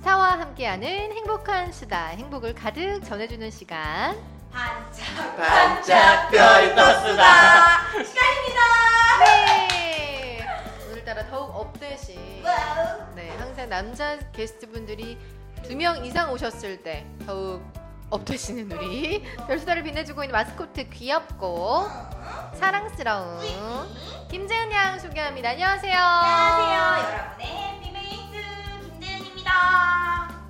스타와 함께하는 행복한 수다, 행복을 가득 전해주는 시간 반짝 반짝 별이 떴수다 시간입니다. 네, 오늘따라 더욱 업되신, 네, 항상 남자 게스트분들이 2명 이상 오셨을 때 더욱 업되시는 우리 별수다를 빛내주고 있는 마스코트 귀엽고 사랑스러운 김재은 양 소개합니다. 안녕하세요. 안녕하세요. 여러분의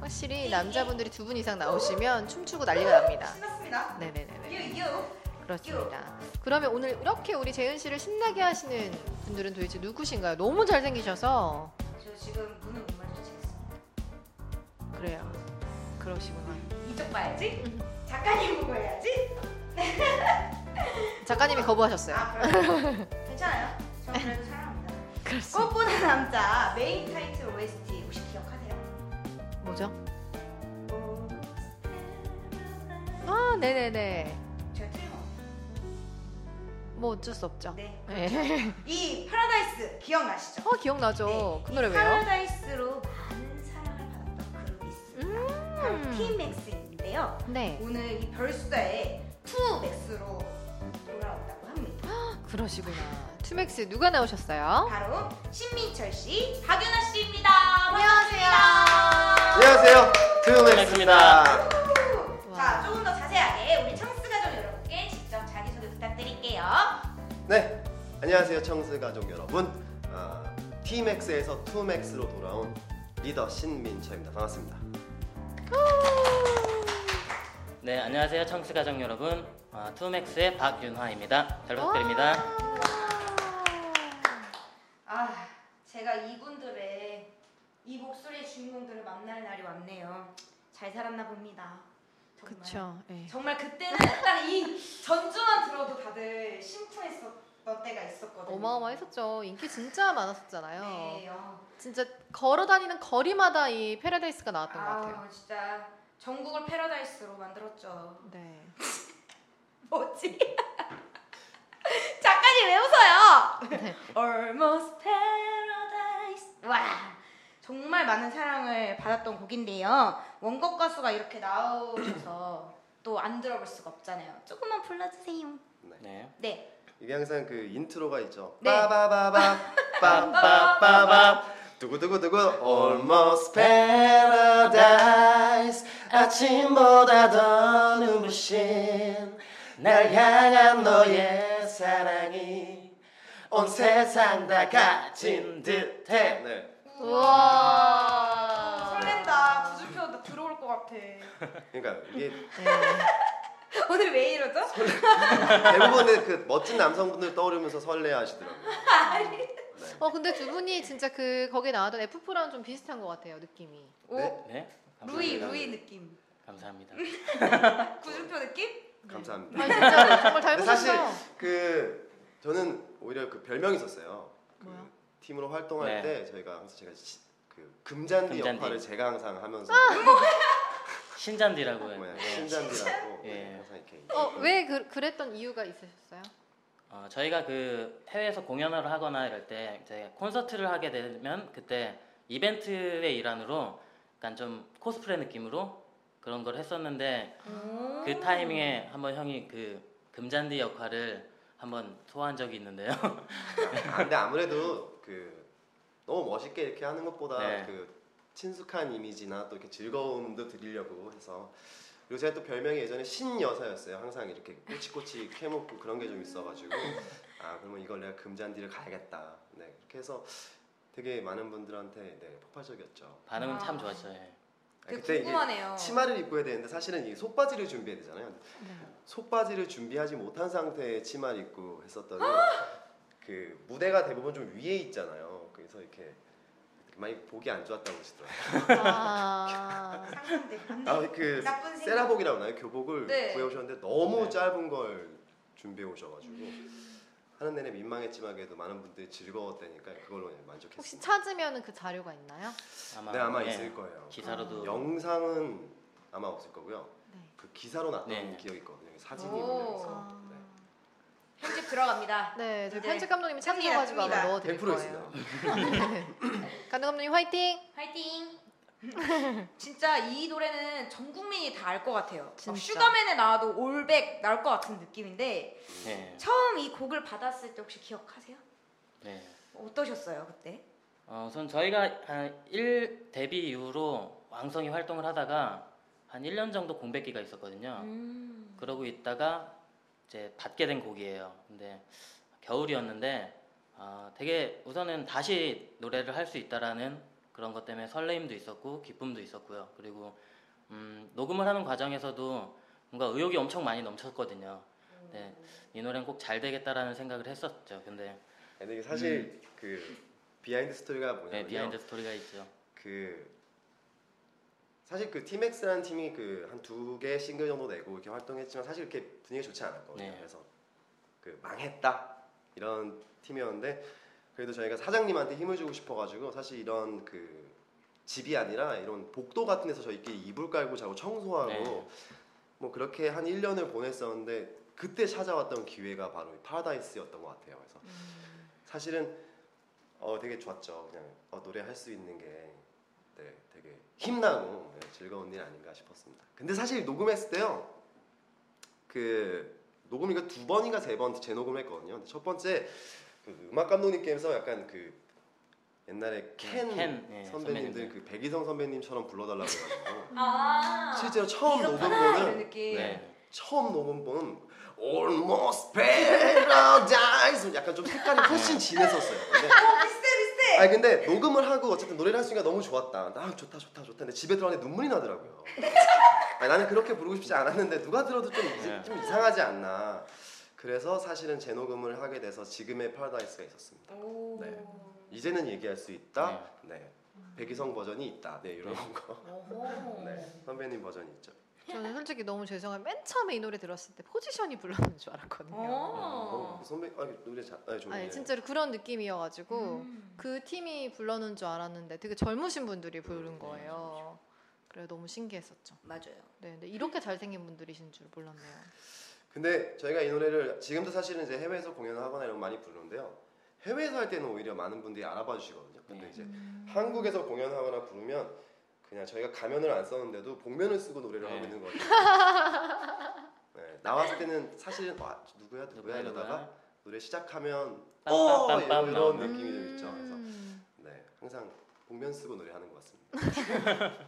확실히 남자분들이 2분 이상 나오시면 춤추고 난리가 납니다. 신났습니다. 네네네. 그렇습니다. 그러면 오늘 이렇게 우리 재은 씨를 신나게 하시는 분들은 도대체 누구신가요? 너무 잘생기셔서. 저 지금 문을 못 마주치겠습니다. 그래요. 그러시구나. 이쪽 봐야지. 작가님 보고 해야지. 작가님이 거부하셨어요. 아, 그래요? 괜찮아요. 저 그래도 사랑합니다. 그렇습니다. 꽃보다 남자 메인 타이틀 OST 혹시 기억하세요? 뭐죠? 아, 네네네. 제가 틀림없뭐 어쩔 수 없죠. 네. 그렇죠. 이 파라다이스 기억나시죠? 기억나죠. 네. 그 노래 왜요? 파라다이스로 많은 사랑을 받았던 그룹이 있습니다. 바로 T-max인데요. 네. 오늘 이 별수다에 T-max로 돌아온다고 합니다. 그러시구나. T-max 누가 나오셨어요? 바로 신민철 씨, 박윤화 씨입니다. 안녕하세요. 안녕하세요. T-max입니다. 자, 조금 더 자세하게 우리 청스 가족 여러분께 직접 자기소개 부탁드릴게요. 네, 안녕하세요. 청스 가족 여러분. T-max에서 T-max로 돌아온 리더 신민철입니다. 반갑습니다. 네, 안녕하세요. 청스 가족 여러분. T-max의 박윤화입니다. 잘 부탁드립니다. 아, 제가 이분들의 이 목소리의 주인공들을 만날 날이 왔네요. 잘 살았나 봅니다. 정말. 그쵸, 예. 정말 그때는 딱 이 전주만 들어도 다들 심쿵했었던 때가 있었거든요. 어마어마했었죠. 인기 진짜 많았었잖아요. 네, 진짜 걸어다니는 거리마다 이 패러다이스가 나왔던 것 같아요. 진짜 전국을 패러다이스로 만들었죠. 네. 뭐지? 작가님 왜 웃어요? 네. Almost Paradise. 와. 정말 많은 사랑을 받았던 곡인데요. 원곡 가수가 이렇게 나오셔서 또 안 들어볼 수가 없잖아요. 조금만 불러주세요. 네. 네. 이게 항상 그 인트로가 있죠. 네. 빠바바바 빠바바바 두구두구두구 Almost Paradise 아침보다 더 눈부신 날 향한 너의 사랑이 온 세상 다 가진 듯해. 네. 우와, 설렌다. 구주표 들어올 것 같아. 그러니까 이게 오늘 왜 이러죠? 대부분의 그 멋진 남성분들 떠오르면서 설레하시더라고요. 네. 근데 2분이 진짜 그 거기에 나왔던 F4랑 좀 비슷한 것 같아요, 느낌이. 오? 네? 루이 느낌. 감사합니다. 구주표 느낌? 네. 감사합니다. 아니, 진짜 정말 닮으셨어요. 사실 그 저는 오히려 그 별명이 있었어요. 뭐야? 팀으로 활동할 때 제가 그 금잔디 역할을 제가 항상 하면서 신잔디라고 해요. 신잔디라고. 예. 항상 이렇게. 왜 그랬던 이유가 있으셨어요? 저희가 그 해외에서 공연을 하거나 이럴 때 이제 콘서트를 하게 되면 그때 이벤트의 일환으로 약간 좀 코스프레 느낌으로 그런 걸 했었는데 그 타이밍에 한번 형이 그 금잔디 역할을 한번 소화한 적이 있는데요. 근데 아무래도 그 너무 멋있게 이렇게 하는 것보다 그 친숙한 이미지나 또 이렇게 즐거움도 드리려고 해서. 그리고 제가 또 별명이 예전에 신여사였어요. 항상 이렇게 꼬치꼬치 캐묻고 그런 게 좀 있어가지고 그러면 이걸 내가 금잔디를 가야겠다. 네, 그렇게 해서 되게 많은 분들한테 폭발적이었죠. 반응은 참 좋았어요. 그때 궁금하네요. 치마를 입고 해야 되는데 사실은 이 속바지를 준비해야 되잖아요. 속바지를 준비하지 못한 상태에 치마를 입고 했었더니 그 무대가 대부분 좀 위에 있잖아요. 그래서 이렇게 많이 보기 안 좋았다고 하시더라고요. 그 세라복이라고 나요. 교복을 구해오셨는데 너무 짧은 걸 준비해 오셔가지고 하는 내내 민망했지만 그래도 많은 분들이 즐거웠다니까 그걸로 만족했습니다. 혹시 찾으면 그 자료가 있나요? 아마 있을 거예요. 기사로도 영상은 아마 없을 거고요. 그 기사로 나온 기억이 있거든요. 사진이 있어서. 편집 들어갑니다. 네, 저희 편집 감독님이 참여해가지고 아마 넣어드릴 거예요. 100% 있습니다. 감독 감독님 화이팅! 화이팅! 진짜 이 노래는 전 국민이 다 알 것 같아요. 슈가맨에 나와도 올백 나올 것 같은 느낌인데 네. 처음 이 곡을 받았을 때 혹시 기억하세요? 네. 어떠셨어요 그때? 우선 저희가 한 데뷔 이후로 왕성히 활동을 하다가 한 1년 정도 공백기가 있었거든요. 그러고 있다가 이제 받게 된 곡이에요. 근데 겨울이었는데 되게 우선은 다시 노래를 할 수 있다라는 그런 것 때문에 설레임도 있었고 기쁨도 있었고요. 그리고 녹음을 하는 과정에서도 뭔가 의욕이 엄청 많이 넘쳤거든요. 네, 이 노래는 꼭 잘 되겠다라는 생각을 했었죠. 근데 이게 사실 그 비하인드 스토리가 뭐냐면 네, 비하인드 스토리가 있죠. 그 사실 그 T-max라는 팀이 그 한 2개 싱글 정도 내고 이렇게 활동했지만 사실 이렇게 분위기가 좋지 않았거든요. 네. 그래서 그 망했다 이런 팀이었는데 그래도 저희가 사장님한테 힘을 주고 싶어가지고 사실 이런 그 집이 아니라 이런 복도 같은 데서 저희끼리 이불 깔고 자고 청소하고 네. 뭐 그렇게 한 1년을 보냈었는데 그때 찾아왔던 기회가 바로 파라다이스였던 것 같아요. 그래서 사실은 되게 좋았죠. 그냥 노래할 수 있는 게 네, 되게 힘나고 네, 즐거운 일 아닌가 싶었습니다. 근데 사실 녹음했을 때요 그 녹음이가 2번인가 3번 재녹음했거든요. 근데 첫 번째 그 음악 감독님께서 약간 그 옛날에 켄 선배님들 그 백이성 선배님처럼 불러달라고 해가지고 실제로 처음 녹음본은 네. 처음 녹음본은 Almost Paradise 약간 좀 색깔이 훨씬 진했었어요. 근데 비슷해. 아니 근데 녹음을 하고 어쨌든 노래를 할 수 있으니까 너무 좋았다. 좋다. 근데 집에 들어가는데 눈물이 나더라고요. 아니, 나는 그렇게 부르고 싶지 않았는데 누가 들어도 좀 이상하지 않나. 그래서 사실은 재녹음을 하게 돼서 지금의 파라다이스가 있었습니다. 네. 이제는 얘기할 수 있다. 네. 백이성 버전이 있다. 네, 이런 거. 네. 선배님 버전이 있죠. 저는 솔직히 너무 죄송해요. 맨 처음에 이 노래 들었을 때 포지션이 불렀는 줄 알았거든요. 선배, 노래 잘, 아니 진짜로 그런 느낌이어가지고 그 팀이 불러는 줄 알았는데 되게 젊으신 분들이 부른 거예요. 그래 너무 신기했었죠. 맞아요. 네, 근데 이렇게 잘생긴 분들이신 줄 몰랐네요. 근데 저희가 이 노래를 지금도 사실은 이제 해외에서 공연을 하거나 이런 거 많이 부르는데요. 해외에서 할 때는 오히려 많은 분들이 알아봐 주시거든요. 근데 이제 한국에서 공연하거나 부르면 그냥 저희가 가면을 안 썼는데도 복면을 쓰고 노래를 하고 있는 것 같아요. 네, 나왔을 때는 사실은 누구야 이러다가 노래 시작하면 이런 느낌이 좀 있죠. 그래서 네, 항상 복면 쓰고 노래하는 것 같습니다.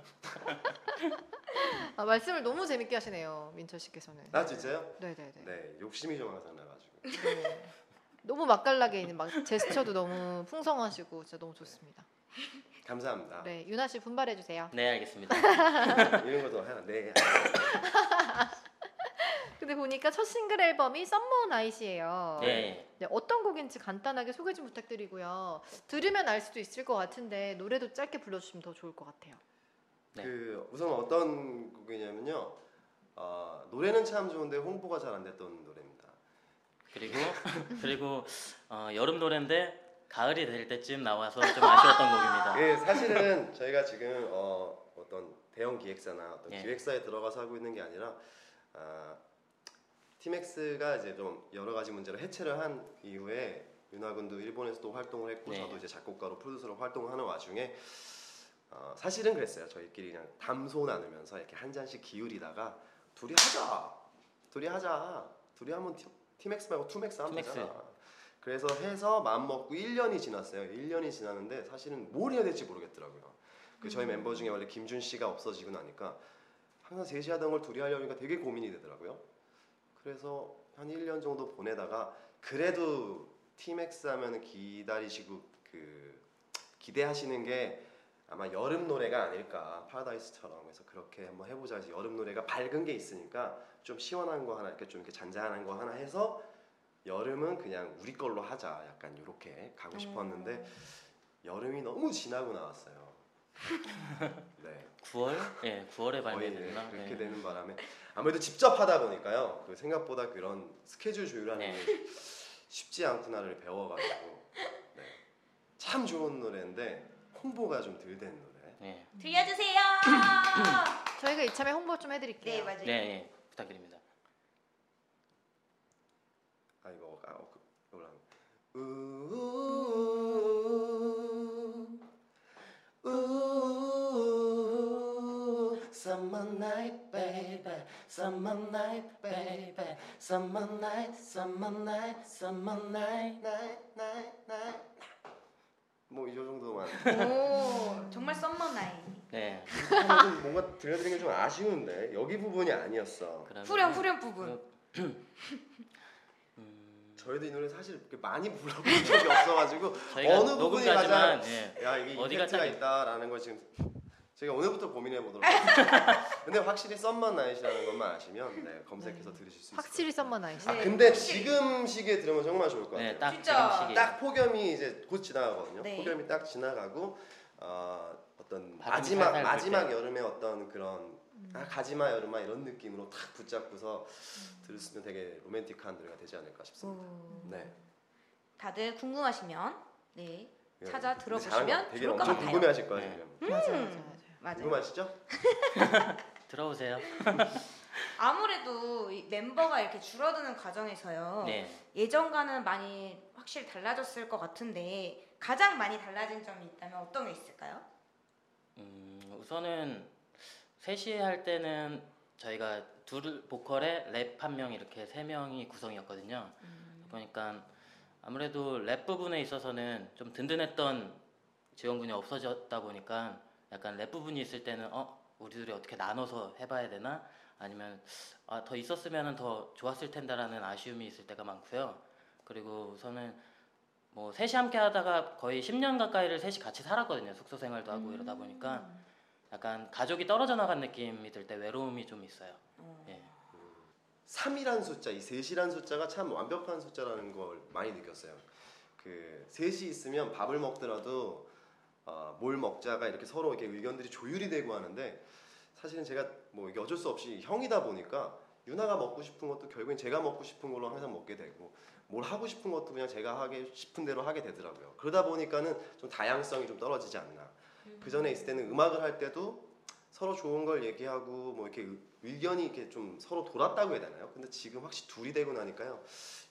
말씀을 너무 재밌게 하시네요, 민철 씨께서는. 진짜요? 네네네. 네, 욕심이 좀 항상 나가지고. 네. 너무 맛깔나게 있는 제스처도 너무 풍성하시고 진짜 너무 좋습니다. 감사합니다. 네, 윤아 씨 분발해 주세요. 네, 알겠습니다. 이런 것도 하나 네. 근데 보니까 첫 싱글 앨범이 썸머 나잇이에요. 네. 네. 어떤 곡인지 간단하게 소개 좀 부탁드리고요. 들으면 알 수도 있을 것 같은데 노래도 짧게 불러주시면 더 좋을 것 같아요. 네. 우선 어떤 곡이냐면요. 노래는 참 좋은데 홍보가 잘 안 됐던 노래입니다. 그리고 여름 노래인데. 가을이 될 때쯤 나와서 좀 아쉬웠던 곡입니다. 예, 사실은 저희가 지금 어떤 대형 기획사나 어떤 기획사에 들어가서 하고 있는 게 아니라 T-max가 이제 좀 여러 가지 문제로 해체를 한 이후에 윤화 군도 일본에서도 활동을 했고 저도 이제 작곡가로 프로듀서로 활동하는 와중에 사실은 그랬어요. 저희끼리 그냥 담소 나누면서 이렇게 한 잔씩 기울이다가 둘이 하면 T-max 말고 T-max 하면 되잖아. 그래서 해서 마음먹고 1년이 지났어요. 1년이 지났는데 사실은 뭘 해야 될지 모르겠더라고요. 저희 멤버 중에 원래 김준 씨가 없어지고 나니까 항상 셋이 하던 걸 둘이 하려니까 되게 고민이 되더라고요. 그래서 한 1년 정도 보내다가 그래도 T-max 하면 기다리시고 기대하시는 게 아마 여름 노래가 아닐까. 파라다이스처럼 해서 그렇게 한번 해보자 해서 여름 노래가 밝은 게 있으니까 좀 시원한 거 하나 이렇게 좀 이렇게 잔잔한 거 하나 해서 여름은 그냥 우리 걸로 하자 약간 요렇게 가고 싶었는데 여름이 너무 지나고 나왔어요. 네. 9월? 네, 9월에 발매됐나? 그렇게 되는 바람에 아무래도 직접 하다 보니까요 생각보다 그런 스케줄 조율하는 게 쉽지 않구나를 배워가지고 네. 참 좋은 노래인데 홍보가 좀 덜 된 노래 들려주세요. 저희가 이참에 홍보 좀 해드릴게요. 네, 맞아요. 네, 부탁드립니다. summer night, baby. Summer night, summer night, summer night, night, night, night. 뭐 이 정도만. 오, 정말 썸머 나이. 네. 뭔가 들려드리는 게 좀 아쉬운데 여기 부분이 아니었어. 후렴 부분. 저희도 이 노래 사실 그렇게 많이 불러본 적이 없어가지고 어느 부분이 가장 야 이게 임팩트가 있다라는 걸 지금 제가 오늘부터 고민해 보도록 하겠습니다. 근데 확실히 썸머 나잇이라는 것만 아시면 네, 검색해서 들으실 수 있을 것 같아요. 확실히 썸머 나잇. 아 근데 확실히. 지금 시기에 들으면 정말 좋을 것 같아요. 네, 딱 진짜. 지금 시기에. 딱 폭염이 이제 곧 지나가거든요. 네. 폭염이 딱 지나가고 어떤 마지막 여름의 어떤 그런 아 가지마 여름아 이런 느낌으로 탁 붙잡고서 들으시면 되게 로맨틱한 노래가 되지 않을까 싶습니다. 네. 다들 궁금하시면 네 찾아 들어보시면 되게 좋을 것 같아요. 궁금해하실 거예요. 네. 맞아요. 궁금하시죠? 들어보세요. 아무래도 이 멤버가 이렇게 줄어드는 과정에서요. 네. 예전과는 많이 확실히 달라졌을 것 같은데 가장 많이 달라진 점이 있다면 어떤 게 있을까요? 우선은 셋이 할 때는 저희가 둘 보컬에 랩 한 명 이렇게 세 명이 구성이었거든요. 보니까 아무래도 랩 부분에 있어서는 좀 든든했던 지원군이 없어졌다 보니까 약간 랩 부분이 있을 때는 우리 둘이 어떻게 나눠서 해봐야 되나? 아니면 더 있었으면 더 좋았을 텐데라는 아쉬움이 있을 때가 많고요. 그리고 우선은 뭐 셋이 함께 하다가 거의 10년 가까이를 셋이 같이 살았거든요. 숙소 생활도 하고 이러다 보니까 약간 가족이 떨어져 나간 느낌이 들 때 외로움이 좀 있어요. 예. 3이란 숫자, 이 셋이란 숫자가 참 완벽한 숫자라는 걸 많이 느꼈어요. 그 셋이 있으면 밥을 먹더라도 뭘 먹자가 이렇게 서로 이렇게 의견들이 조율이 되고 하는데 사실은 제가 뭐 이게 어쩔 수 없이 형이다 보니까 유나가 먹고 싶은 것도 결국엔 제가 먹고 싶은 걸로 항상 먹게 되고 뭘 하고 싶은 것도 그냥 제가 하고 싶은 대로 하게 되더라고요. 그러다 보니까는 좀 다양성이 좀 떨어지지 않나. 그 전에 있을 때는 음악을 할 때도 서로 좋은 걸 얘기하고 뭐 이렇게 의견이 이렇게 좀 서로 돌았다고 해야 되나요? 근데 지금 확실히 둘이 되고 나니까요.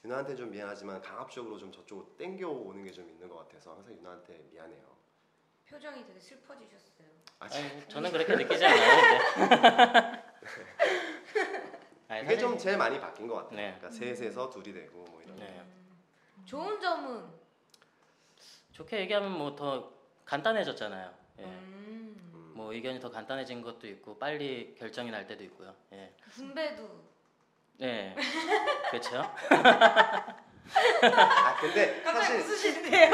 유나한테 좀 미안하지만 강압적으로 좀 저쪽으로 땡겨오는 게 좀 있는 것 같아서 항상 유나한테 미안해요. 표정이 되게 슬퍼지셨어요. 아니, 저는 그렇게 느끼지 않아요. 이게 좀 제일 많이 바뀐 것 같아요. 네. 그러니까 셋에서 둘이 되고 뭐 이런. 네. 좋은 점은? 좋게 얘기하면 뭐 더 간단해졌잖아요. 예. 뭐 의견이 더 간단해진 것도 있고 빨리 결정이 날 때도 있고요. 예. 분배도. 네. 그렇죠. 아 근데 사실 웃으시는데요.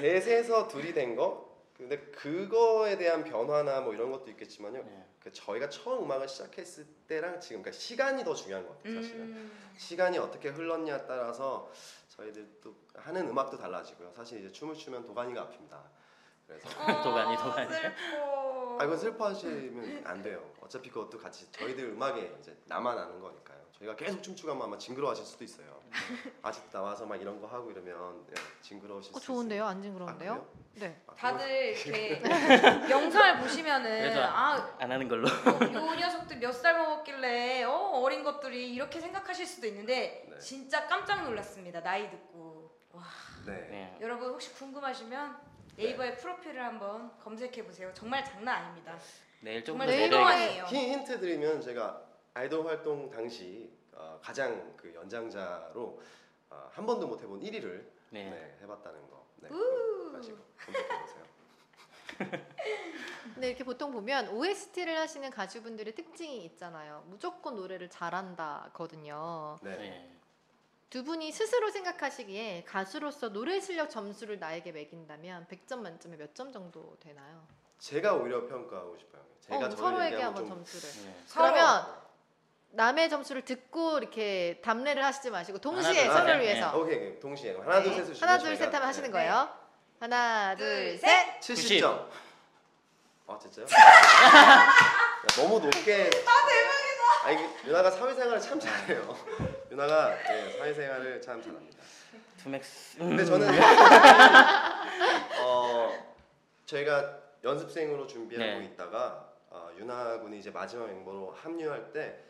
셋에서 둘이 된 거. 근데 그거에 대한 변화나 뭐 이런 것도 있겠지만요. 예. 그 저희가 처음 음악을 시작했을 때랑 지금 그러니까 시간이 더 중요한 것 같아요. 사실은 시간이 어떻게 흘렀냐에 따라서 저희들도 하는 음악도 달라지고요. 사실 이제 춤을 추면 도가니가 아픕니다. 그래서 도가니. 슬퍼. 아 이건 슬퍼하시면 안 돼요. 어차피 그것도 같이 저희들 음악에 이제 나만 아는 거니까요. 저희가 계속 춤추면 아마 징그러워하실 수도 있어요. 아직 나와서 막 이런 거 하고 이러면 징그러우실 수 있어요. 좋은데요? 안 징그러운데요? 아, 네. 다들 이렇게 영상을 보시면은 안 하는 걸로. 요 녀석들 몇 살 먹었길래 어린 것들이 이렇게 생각하실 수도 있는데 네. 진짜 깜짝 놀랐습니다. 나이 듣고. 와. 네. 여러분 혹시 궁금하시면. 네이버에 네. 프로필을 한번 검색해보세요. 정말 장난 아닙니다. 네, 정말 대단해요. 힌트 드리면 제가 아이돌 활동 당시 가장 그 연장자로 한 번도 못 해본 1위를 네, 해봤다는 거. 네, 아시고 검색해보세요. 근데 이렇게 보통 보면 OST를 하시는 가수분들의 특징이 있잖아요. 무조건 노래를 잘한다거든요. 네. 두 분이 스스로 생각하시기에 가수로서 노래 실력 점수를 나에게 매긴다면 100점 만점에 몇 점 정도 되나요? 제가 오히려 평가하고 싶어요. 제가 서로에게 한번 점수를. 네. 그러면 남의 점수를 듣고 이렇게 답례를 하시지 마시고 동시에 하나, 서로를 위해서. 네. 오케이, 동시에. 하나, 둘, 셋. 하나, 둘, 셋 하면 하시는 거예요. 하나, 둘, 셋. 70점. 아, 진짜요? 너무 높게. 아, 대박이다. 아니 유나가 사회생활을 참 잘해요. 유나가 네, 사회생활을 참 잘합니다. T-max. 근데 저는 저희가 연습생으로 준비하고 네. 있다가 유나 군이 이제 마지막 멤버로 합류할 때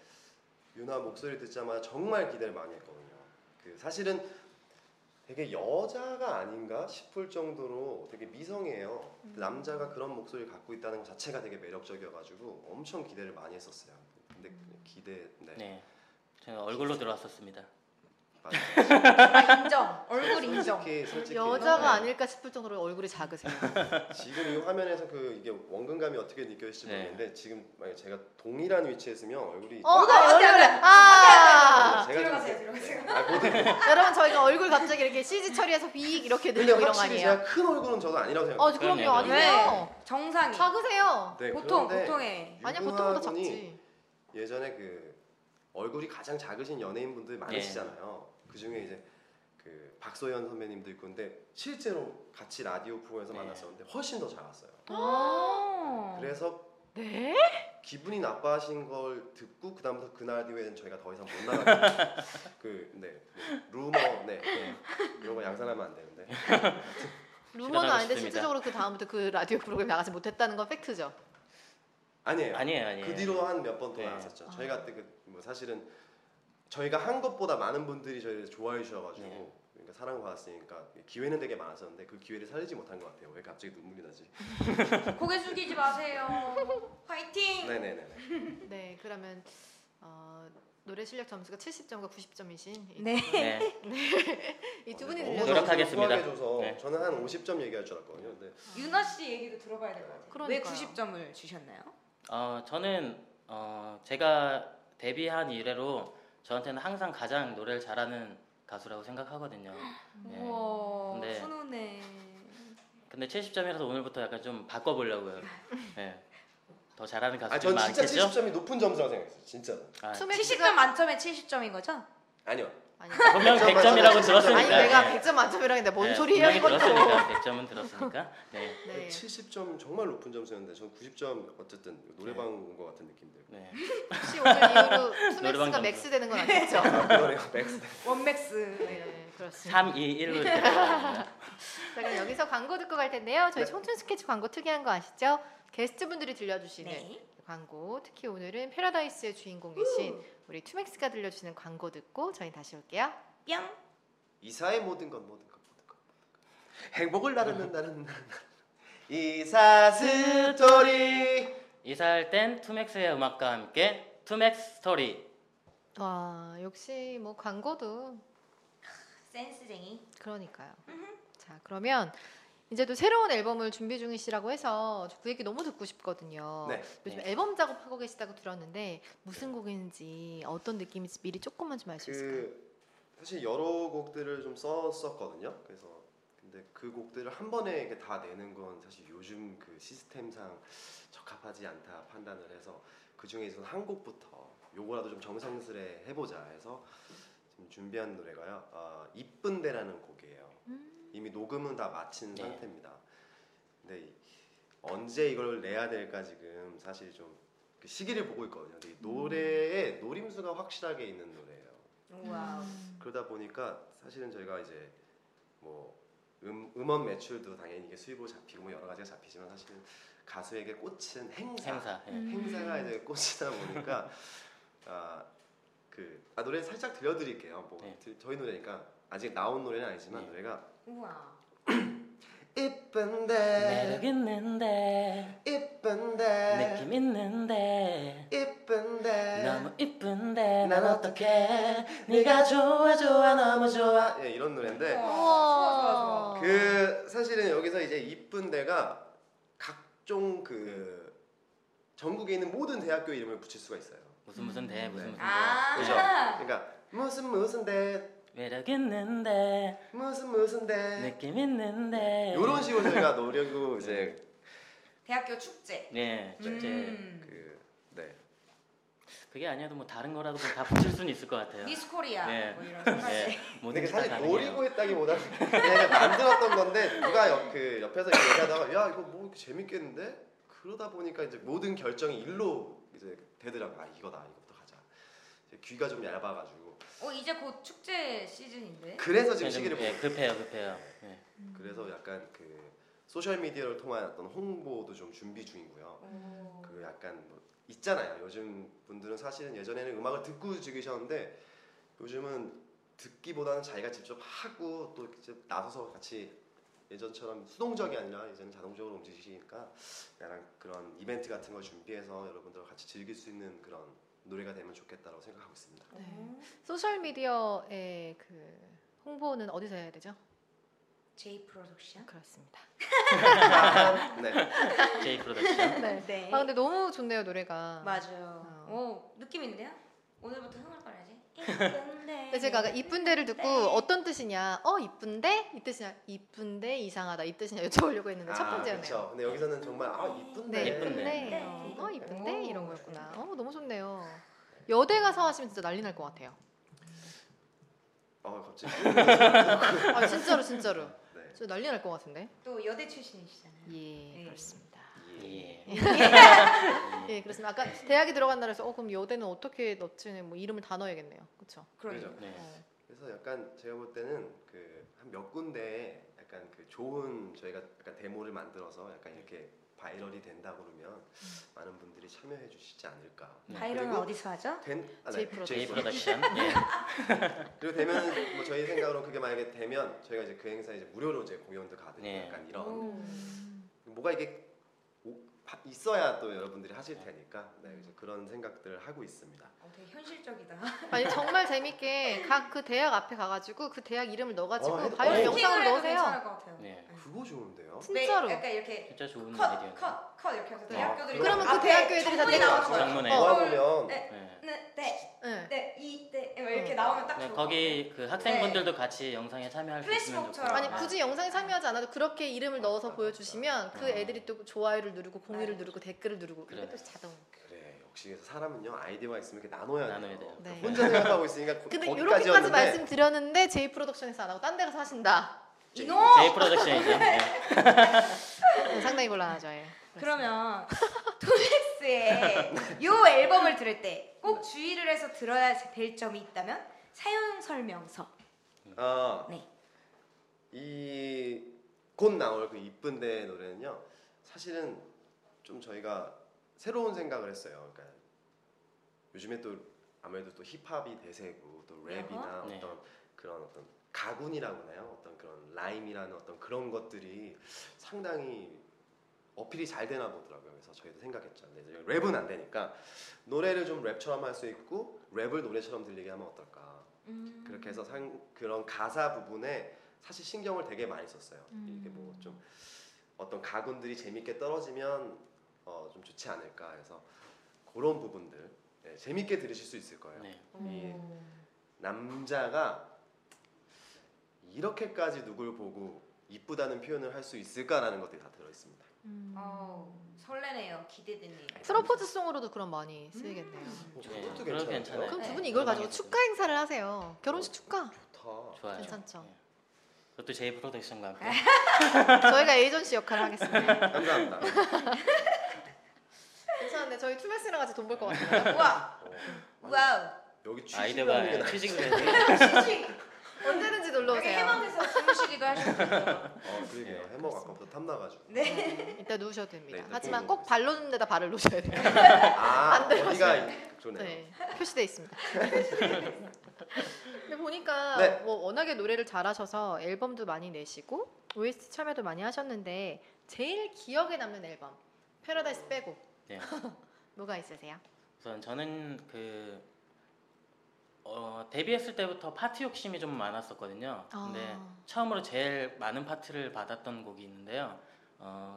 유나 목소리 듣자마자 정말 기대를 많이 했거든요. 그 사실은 되게 여자가 아닌가 싶을 정도로 되게 미성이에요. 남자가 그런 목소리를 갖고 있다는 것 자체가 되게 매력적이어가지고 엄청 기대를 많이 했었어요. 근데 기대. 네. 네. 제가 얼굴로 들어왔었습니다. 아, 인정. 얼굴 인정. 솔직히 여자가 아닐까 싶을 정도로 얼굴이 작으세요. 지금 이 화면에서 그 이게 원근감이 어떻게 느껴질지 모르겠는데 지금 만약 제가 동일한 위치에 있으면 얼굴이. 그래. 아, 들어가세요. 여러분 저희가 얼굴 갑자기 이렇게 CG 처리해서 빅 이렇게 늘리고 이런 거 아니에요? 확실히 큰 얼굴은 저도 아니라고 생각해요. 그럼요, 아니에요. 정상이. 작으세요. 보통에. 아니야, 보통보다 작지. 예전에 그 얼굴이 가장 작으신 연예인분들 많으시잖아요. 그 중에 이제 그 박소연 선배님도 있고 근데 실제로 같이 라디오 프로에서 만났었는데 훨씬 더 작았어요. 그래서 기분이 나빠하신 걸 듣고 그다음부터 그 라디오에는 저희가 더 이상 못 나가고 루머 이런 거 양산하면 안 되는데 루머는 아닌데 실질적으로 그 다음부터 그 라디오 프로그램 나가지 못했다는 건 팩트죠? 아니에요. 그 뒤로 한 몇 번 더 나갔었죠. 저희가 그때 그 뭐 사실은 저희가 한 것보다 많은 분들이 저희를 좋아해 주셔가지고 그러니까 사랑받았으니까 기회는 되게 많았었는데 그 기회를 살리지 못한 것 같아요. 왜 갑자기 눈물이 나지? 고개 숙이지 마세요. 화이팅! 네네네. 네, 그러면 노래 실력 점수가 70점과 90점이신 이 두 분이 노력하겠습니다. 저는 한 50점 얘기할 줄 알았거든요. 근데 윤아 씨 얘기도 들어봐야 될 것 같아요. 왜 90점을 주셨나요? 저는 제가 데뷔한 이래로 저한테는 항상 가장 노래를 잘하는 가수라고 생각하거든요. 우와, 훈훈해. 근데 70점이라서 오늘부터 약간 좀 바꿔보려고요. 더 잘하는 가수들이 많겠죠? 전 진짜 70점이 높은 점수라고 생각했어요. 진짜. 70점 만점에 70점인 거죠? 아니요. 분명히 100점이라고 들었으니까. 아니 내가 100점 만점이라고 했는데 뭔 소리예요 이것도. 100점은 들었으니까. 70점 정말 높은 점수였는데 전 90점 어쨌든 노래방 온 것 같은 느낌인데요. 혹시 오늘 이후로 투맥스가 맥스 되는 건 아니죠? 그러네요. 맥스. 원맥스. 네, 그렇습니다. 3, 2, 1로 이렇게. 자, 그럼 여기서 광고 듣고 갈 텐데요. 저희 청춘 스케치 광고 특이한 거 아시죠? 게스트분들이 들려주시는 광고, 특히 오늘은 패러다이스의 주인공이신 우리 투맥스가 들려주시는 광고 듣고 저희 다시 올게요. 뿅! 이사의 모든 것 행복을 나르는 이사 스토리. 이사할 땐 투맥스의 음악과 함께 투맥스 스토리. 와, 역시 뭐 광고도 센스쟁이. 그러니까요. 자, 그러면 이제 또 새로운 앨범을 준비 중이시라고 해서 그 얘기 너무 듣고 싶거든요. 요즘 앨범 작업하고 계시다고 들었는데 무슨 곡인지 어떤 느낌인지 미리 조금만 좀 알 수 있을까요? 사실 여러 곡들을 좀 썼었거든요. 그래서 근데 그 곡들을 한 번에 다 내는 건 사실 요즘 그 시스템상 적합하지 않다 판단을 해서 그 중에서 한 곡부터 요거라도 좀 정성스레 해보자 해서 지금 준비한 노래가요. 이쁜데라는 곡이에요. 이미 녹음은 다 마친 상태입니다. 근데 언제 이걸 내야 될까 지금 사실 좀 시기를 보고 있거든요. 근데 노래에 노림수가 확실하게 있는 노래예요. 그러다 보니까 사실은 저희가 이제 뭐 음원 매출도 당연히 이게 수입으로 잡히고 뭐 여러 가지가 잡히지만 사실은 가수에게 꽃은 행사가 이제 꽃이다 보니까 노래 살짝 들려드릴게요. 저희 노래니까. 아직 나온 노래는 아니지만 노래가 이쁜데 매력있는데 이쁜데 느낌 있는데 이쁜데 너무 이쁜데 난 어떡해 네가 좋아 너무 좋아 이런 노래인데 좋아. 그 사실은 여기서 이제 이쁜데가 각종 그 전국에 있는 모든 대학교 이름을 붙일 수가 있어요. 무슨 대 무슨 대 그렇죠? 그러니까 무슨 대 매력 있는데 무슨 데 느낌 있는데 이런 식으로 저희가 노려고 이제 대학교 축제 그게 아니어도 뭐 다른 거라도 다 붙일 수는 있을 것 같아요. 미스코리아 뭐 이런 근데 사실 노리고 했다기보다는 그냥 만들었던 건데 누가 그 옆에서 얘기하다가 야 이거 뭐 재밌겠는데 그러다 보니까 이제 모든 결정이 일로 이제 되더라고. 이거부터 가자. 귀가 좀 얇아가지고. 이제 곧 축제 시즌인데. 그래서 지금 시기를 보고 급해요. 그래서 약간 그 소셜 미디어를 통한 어떤 홍보도 좀 준비 중이고요. 그 약간 뭐 있잖아요. 요즘 분들은 사실은 예전에는 음악을 듣고 즐기셨는데 요즘은 듣기보다는 자기가 직접 하고 또 직접 나서서 같이 예전처럼 수동적이 아니라 이제는 자동적으로 움직이시니까 약간 그런 이벤트 같은 걸 준비해서 여러분들과 같이 즐길 수 있는 그런 노래가 되면 좋겠다라고 생각하고 있습니다. 네. 소셜미디어의 그 홍보는 어디서 해야 되죠? J 프로덕션? 그렇습니다. 네. J 프로덕션. 네. 네. 아 근데 너무 좋네요 노래가. 맞아요. 오 느낌 있는데요? 오늘부터 흥얼 거려야지. 근데 제가 아까 이쁜데를 듣고 어떤 뜻이냐, 이쁜데? 이 뜻이냐, 이쁜데 이상하다 이 뜻이냐 여쭤보려고 했는데 첫 번째였네요. 그렇죠. 근데 여기서는 정말 이쁜데. 네, 이쁜데. 이쁜데 이런 거였구나. 너무 좋네요. 여대 가서 하시면 진짜 난리 날 것 같아요. 갑자기. 진짜로. 네. 저 난리 날 것 같은데. 또 여대 출신이시잖아요. 예, 그렇습니다. 예, 그렇습니다. 아까 대학에 들어간다고 해서 그럼 여대는 어떻게 넣지는 이름을 다 넣어야겠네요. 그렇죠? 그렇죠. 네. 그래서 약간 제가 볼 때는 그 한 몇 군데 약간 그 좋은 저희가 약간 데모를 만들어서 약간 이렇게 바이럴이 된다 그러면 많은 분들이 참여해 주시지 않을까. 바이럴은 어디서 하죠? J 프로덕션. 그리고 되면 뭐 저희 생각으로 그게 만약에 되면 저희가 이제 그 행사에 이제 무료로 이제 공연도 가든지 약간 이런 뭐가 이게 있어야 또 여러분들이 하실 테니까 그래서 그런 생각들을 하고 있습니다. 되게 현실적이다. 아니 정말 재밌게 각 그 대학 앞에 가가지고 그 대학 이름을 넣어가지고 바이럴 영상을 넣으세요. 괜찮을 것 같아요. 네. 그거 좋은데요? 진짜로. 약간 이렇게 진짜 좋은 아이디어. 컷 이렇게 해서 대학교들이 그러면 그 대학교 애들이 다 내려와서 장문에 보면 네, 이렇게 나오면 딱 좋아. 거기 그 학생분들도 같이 영상에 참여할 수 있으면 좋고. 아니 굳이 영상에 참여하지 않아도 그렇게 이름을 넣어서 보여주시면 그 애들이 또 좋아요를 누르고 공유를 누르고 댓글을 누르고 이게 또 자동. 그래서 사람은요 아이디어가 있으면 이렇게 나눠야 돼요. 네. 혼자 생각하고 있으니까 근데 이렇게까지 말씀드렸는데 J 프로덕션에서 안 하고 딴 데 가서 하신다. J 프로덕션이죠. 상당히 곤란하죠. 예. 그러면 T-max의 이 앨범을 들을 때 꼭 주의를 해서 들어야 될 점이 있다면 사연 설명서. 네. 이 곧 나올 그 이쁜데 노래는요 사실은 좀 저희가 새로운 생각을 했어요. 그러니까 요즘에 또 아무래도 또 힙합이 대세고 또 랩이나 어떤 그런 어떤 가군이라고 해요. 어떤 그런 라임이라는 어떤 그런 것들이 상당히 어필이 잘 되나 보더라고요. 그래서 저희도 생각했죠. 근데 랩은 안 되니까 노래를 좀 랩처럼 할 수 있고 랩을 노래처럼 들리게 하면 어떨까. 그렇게 해서 그런 가사 부분에 사실 신경을 되게 많이 썼어요. 이게 뭐 좀 어떤 가군들이 재밌게 떨어지면 좀 좋지 않을까 해서 그런 부분들 재밌게 들으실 수 있을 거예요. 네. 이 남자가 이렇게까지 누굴 보고 이쁘다는 표현을 할 수 있을까라는 것들이 다 들어있습니다. 설레네요. 기대되네요. 프로포즈 송으로도 그럼 많이 쓰이겠네요. 그것도 괜찮아요. 그럼 두 분이 이걸 가지고 축가 행사를 하세요. 결혼식 축가. 좋다. 좋아요. 괜찮죠. 네. 그것도 J 프로덕션과 함께 저희가 에이전시 역할을 하겠습니다. 감사합니다. 괜찮은데 저희 T-max랑 같이 돈 벌 것 같아요. 우와! 와우! 여기 취직을 해야 돼. 언제든지 놀러오세요. 해먹에서 주무시기도 하시고. 그러게요. 해먹 아까부터 탐나가지고. 네. 이따 누우셔도 됩니다. 하지만 꼭 발로 눕는 데다 발을 놓으셔야 돼요. 안 돼요. 어디가 좋네요. 네. 표시되어 있습니다. 근데 보니까 뭐 워낙에 노래를 잘하셔서 앨범도 많이 내시고 OST 참여도 많이 하셨는데 제일 기억에 남는 앨범 패러다이스 빼고 네. 뭐가 있으세요? 우선 저는 그 데뷔했을 때부터 파트 욕심이 좀 많았었거든요. 근데 처음으로 제일 많은 파트를 받았던 곡이 있는데요.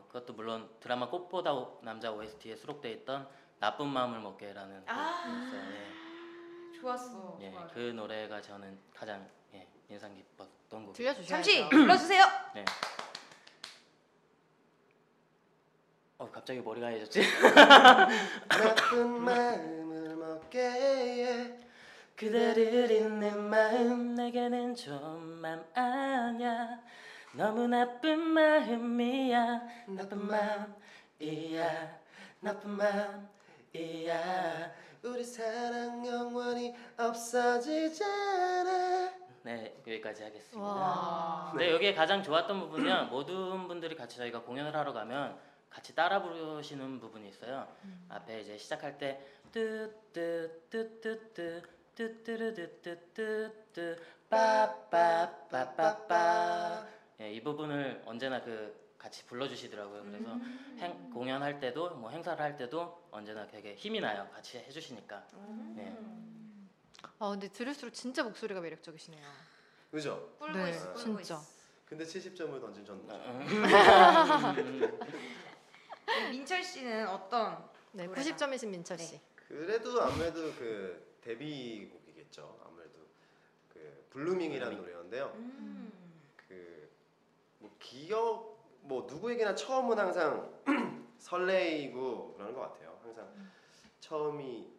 그것도 물론 드라마 꽃보다 남자 OST에 수록되어 있던 나쁜 마음을 먹게라는 곡이 있어요. 예. 좋았어. 예, 그 노래가 저는 가장 인상 깊었던 곡. 들려주세요. 잠시 불러주세요. 네. 갑자기 머리가 하얘졌지? 나쁜 마음을 먹게 해 그대를 잊는 마음 내게는 좋은 맘 아냐 너무 나쁜 마음이야 나쁜 마음이야 나쁜 마음이야 우리 사랑 영원히 없어지잖아. 네, 여기까지 하겠습니다. 근데 여기에 가장 좋았던 부분은 모든 분들이 같이 저희가 공연을 하러 가면 같이 따라 부르시는 부분이 있어요. 앞에 이제 시작할 때 뚜뚜뚜뚜뚜 뚜뚜르뚜뚜뚜 빠빠빠빠빠 이 부분을 언제나 그 같이 불러주시더라고요. 그래서 공연할 때도 뭐 행사를 할 때도 언제나 되게 힘이 나요. 같이 해주시니까. 네. 아 근데 들을수록 진짜 목소리가 매력적이시네요. 그죠? 뿔고 네, 있어, 뿔고 진짜. 있어. 근데 70점을 던진 전 민철 씨는 어떤? 네, 90점이신 민철 씨. 네. 그래도 아무래도 그 데뷔곡이겠죠. 아무래도 그 블루밍이라는 노래였는데요. 그 뭐 기억 뭐 누구에게나 처음은 항상 설레이고 그러는 것 같아요. 항상 처음이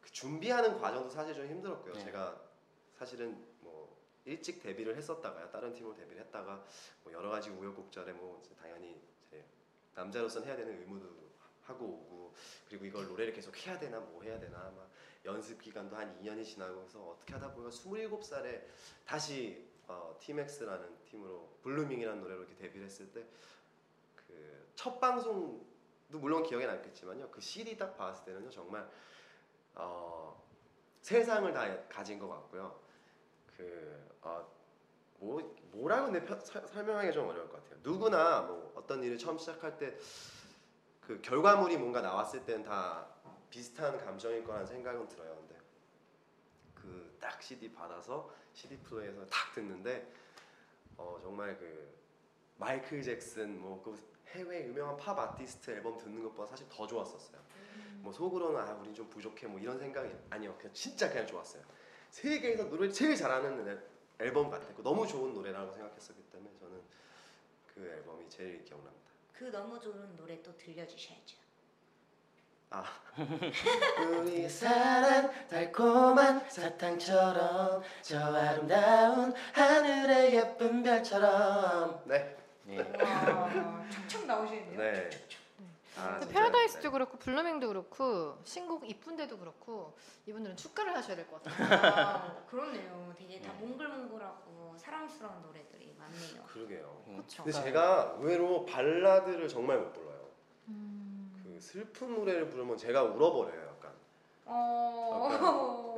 그 준비하는 과정도 사실 좀 힘들었고요. 네. 제가 사실은 뭐 일찍 데뷔를 했었다가요. 다른 팀으로 데뷔를 했다가 뭐 여러 가지 우여곡절에 뭐 당연히 제 남자로서는 해야 되는 의무도 하고 오고 그리고 이걸 노래를 계속 해야 되나 뭐 해야 되나 막 연습 기간도 한 2년이 지나고 해서 어떻게 하다 보면 27살에 다시 T-max라는 팀으로 블루밍이라는 노래로 이렇게 데뷔를 했을 때 그 첫 방송도 물론 기억에 남겠지만요. 그 CD 딱 봤을 때는요. 정말 세상을 다 가진 것 같고요. 그 뭐라고 설명하기 좀 어려울 것 같아요. 누구나 뭐 어떤 일을 처음 시작할 때 그 결과물이 뭔가 나왔을 때는 다 비슷한 감정일 거라는 생각은 들어요. 근데 그 딱 CD 받아서 CD 플레이에서 딱 듣는데 정말 그 마이클 잭슨 뭐 그 해외 유명한 팝 아티스트 앨범 듣는 것보다 사실 더 좋았었어요. 뭐 속으로는 아 우리 좀 부족해 뭐 이런 생각이 아니요. 그냥 진짜 그냥 좋았어요. 세계에서 노래를 제일 잘하는 앨범 같았고 너무 좋은 노래라고 생각했었기 때문에 저는 그 앨범이 제일 기억납니다. 그 너무 좋은 노래 또 들려주셔야죠. 아 우리 사랑 달콤한 사탕처럼 저 아름다운 하늘의 예쁜 별처럼 네. 와 척척 나오시는데요. 네. 아, 패러다이스도 그렇고 블루밍도 그렇고 신곡 이쁜데도 그렇고 이분들은 축가를 하셔야 될 것 같아요. 아, 그렇네요. 되게 다 몽글몽글하고 사랑스러운 노래들이 많네요. 그러게요. 근데 제가 의외로 발라드를 정말 못 불러요. 그 슬픈 노래를 부르면 제가 울어버려요. 약간.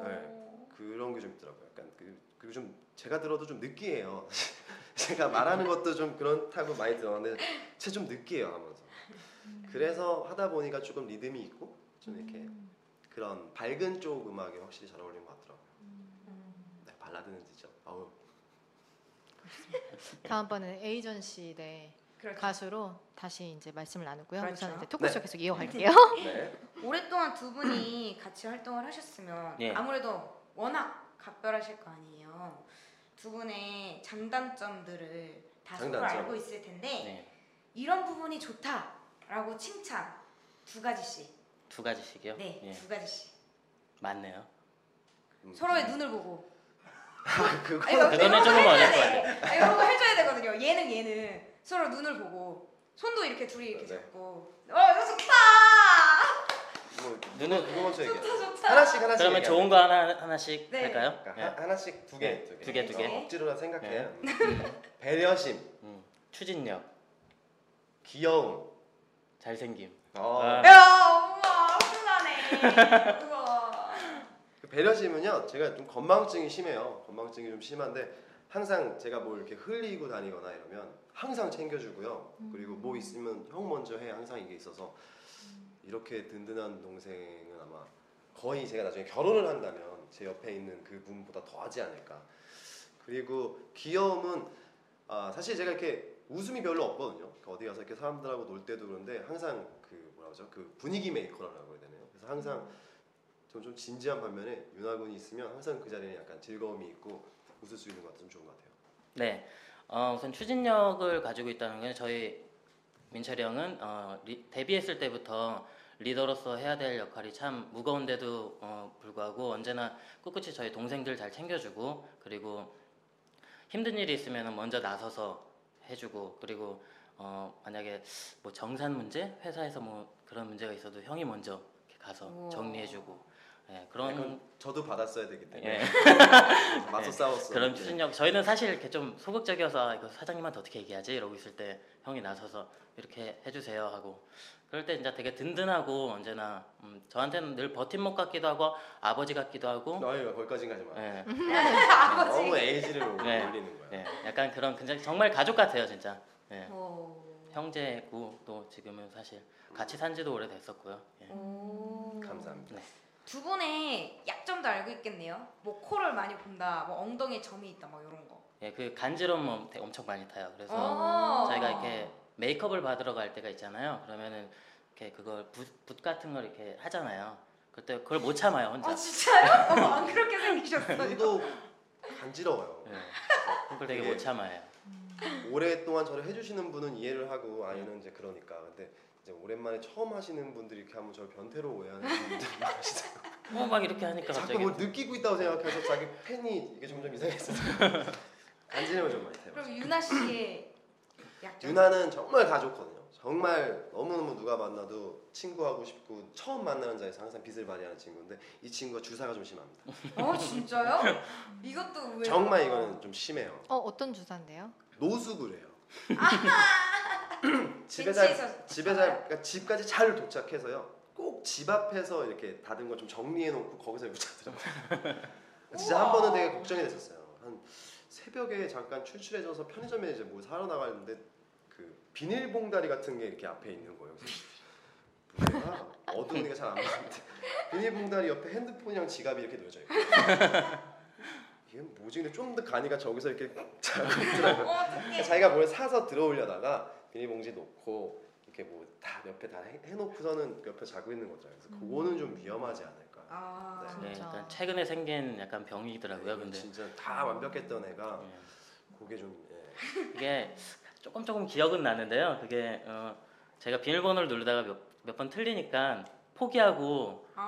네, 그런 게 좀 있더라고요. 약간 그리고 좀 제가 들어도 좀 느끼해요. 제가 말하는 것도 좀 그렇다고 많이 들었는데 제 좀 느끼해요 하면서. 그래서 하다 보니까 조금 리듬이 있고 좀 이렇게 그런 밝은 쪽 음악에 확실히 잘 어울리는 것 같더라고요. 네, 발라드는 진짜. 아우. 다음번에는 에이전 씨 네 그렇죠. 가수로 다시 이제 말씀을 나누고요. 그렇죠. 우선 이제 토크쇼 네. 계속 이어갈게요. 네. 오랫동안 두 분이 같이 활동을 하셨으면 네. 아무래도 워낙 각별하실 거 아니에요. 두 분의 장단점들을 다 서로 알고 있을 텐데 네. 이런 부분이 좋다. 라고 칭찬 두 가지씩. 두 가지씩이요? 네, 예. 두 가지씩. 맞네요. 서로의 눈을 보고. 그거는 조금 어려울 것 같아. 이런 거 해줘야 되거든요. 얘는 서로 눈을 보고 손도 이렇게 둘이 이렇게 잡고. 이거 좋다. 뭐 눈을 보고 먼저 얘기해. 좋다. 하나씩. 그러면 얘기하면. 좋은 거 하나씩 네. 할까요? 그러니까 네. 하나씩 두 개. 억지로라 생각해요. 배려심, 추진력, 귀여움. 잘생김. 야, 우와, 신나네. 우와. 그 배려심은요, 제가 좀 건망증이 심해요. 건망증이 좀 심한데 항상 제가 뭘 이렇게 흘리고 다니거나 이러면 항상 챙겨주고요. 그리고 뭐 있으면 형 먼저 해. 항상 이게 있어서 이렇게 든든한 동생은 아마 거의 제가 나중에 결혼을 한다면 제 옆에 있는 그 분보다 더 하지 않을까. 그리고 귀여움은 사실 제가 이렇게 웃음이 별로 없거든요. 어디 가서 이렇게 사람들하고 놀 때도 그런데 항상 그 뭐라 그러죠? 그 분위기 메이커라고 해야 되나요? 그래서 항상 좀 진지한 반면에 윤하 군이 있으면 항상 그 자리에 약간 즐거움이 있고 웃을 수 있는 것 같아서 좀 좋은 것 같아요. 네, 우선 추진력을 가지고 있다는 건 저희 민철이 형은 데뷔했을 때부터 리더로서 해야 될 역할이 참 무거운데도 불구하고 언제나 꿋꿋이 저희 동생들 잘 챙겨주고 그리고 힘든 일이 있으면 먼저 나서서 해주고 그리고 만약에 뭐 정산 문제 회사에서 뭐 그런 문제가 있어도 형이 먼저 가서 오. 정리해주고 예, 그런 저도 받았어야 되기 때문에 예. 맞서 예, 싸웠어요. 그런 추진력 저희는 사실 이렇게 좀 소극적이어서 이거 사장님한테 어떻게 얘기하지 이러고 있을 때 형이 나서서 이렇게 해주세요 하고 그럴 때 진짜 되게 든든하고 언제나 저한테는 늘 버팀목 같기도 하고 아버지 같기도 하고 아유 거기까진 가지 마. 예. 너무 에이지를 올리는 거야. 예, 약간 그런 굉장히 정말 가족 같아요 진짜. 예. 네. 형제고 또 지금은 사실 같이 산 지도 오래됐었고요. 예. 감사합니다. 네. 두 분의 약점도 알고 있겠네요. 뭐 코를 많이 본다, 뭐 엉덩이에 점이 있다, 막 이런 거. 예, 그 간지러움 엄청 많이 타요. 그래서 저희가 이렇게 메이크업을 받으러 갈 때가 있잖아요. 그러면은 이렇게 그걸 붓 같은 걸 이렇게 하잖아요. 그때 그걸 못 참아요 혼자. 아 진짜요? 어머, 안 그렇게 생기셨어요. 눈도 간지러워요. 네. 그걸 되게 못 참아요. 오랫동안 저를 해주시는 분은 이해를 하고, 아 얘는 이제 그러니까. 근데 이제 오랜만에 처음 하시는 분들이 이렇게 하면 저를 변태로 오해하는 분들이 많으시더라고요. 뭐 막 이렇게 하니까 갑자기 자꾸 뭘 느끼고 있다고 생각해서 자기 팬이 이게 점점 이상했어요. 간지러움을 좀 많이 타요. 그럼 윤아 씨의 약점? 윤아는 정말 다 좋거든요. 정말 너무너무 누가 만나도 친구하고 싶고, 처음 만나는 자에서 항상 빚을 많이 하는 친구인데 이 친구가 주사가 좀 심합니다. 어 진짜요? 이것도 의외로 정말 이거는 좀 심해요. 어떤 주사인데요? 노숙을 해요. 그러니까 집까지 잘 도착해서요. 꼭 집 앞에서 이렇게 닫은 걸 좀 정리해놓고 거기서 유자더라고요. 진짜 한 번은 되게 걱정이 됐었어요. 한 새벽에 잠깐 출출해져서 편의점에 이제 뭐 사러 나갔는데 그 비닐봉다리 같은 게 이렇게 앞에 있는 거예요. 뭐야? 어두운 게 잘 안 보이는데 비닐봉다리 옆에 핸드폰이랑 지갑이 이렇게 놓여져 있고. 이게 뭐지? 근데 좀 더 가니까 저기서 이렇게 자고 있더라고요. 자기가 뭘 사서 들어오려다가 비닐봉지 놓고 이렇게 뭐 다 옆에 다 해놓고서는 옆에 자고 있는 거죠. 그래서 그거는 좀 위험하지 않을까. 아, 네. 그러니까 최근에 생긴 약간 병이더라고요. 네, 근데 진짜 다 완벽했던 애가 그게 좀 이게 조금 기억은 나는데요. 그게 제가 비밀번호를 누르다가 몇 번 틀리니까 포기하고 네, 그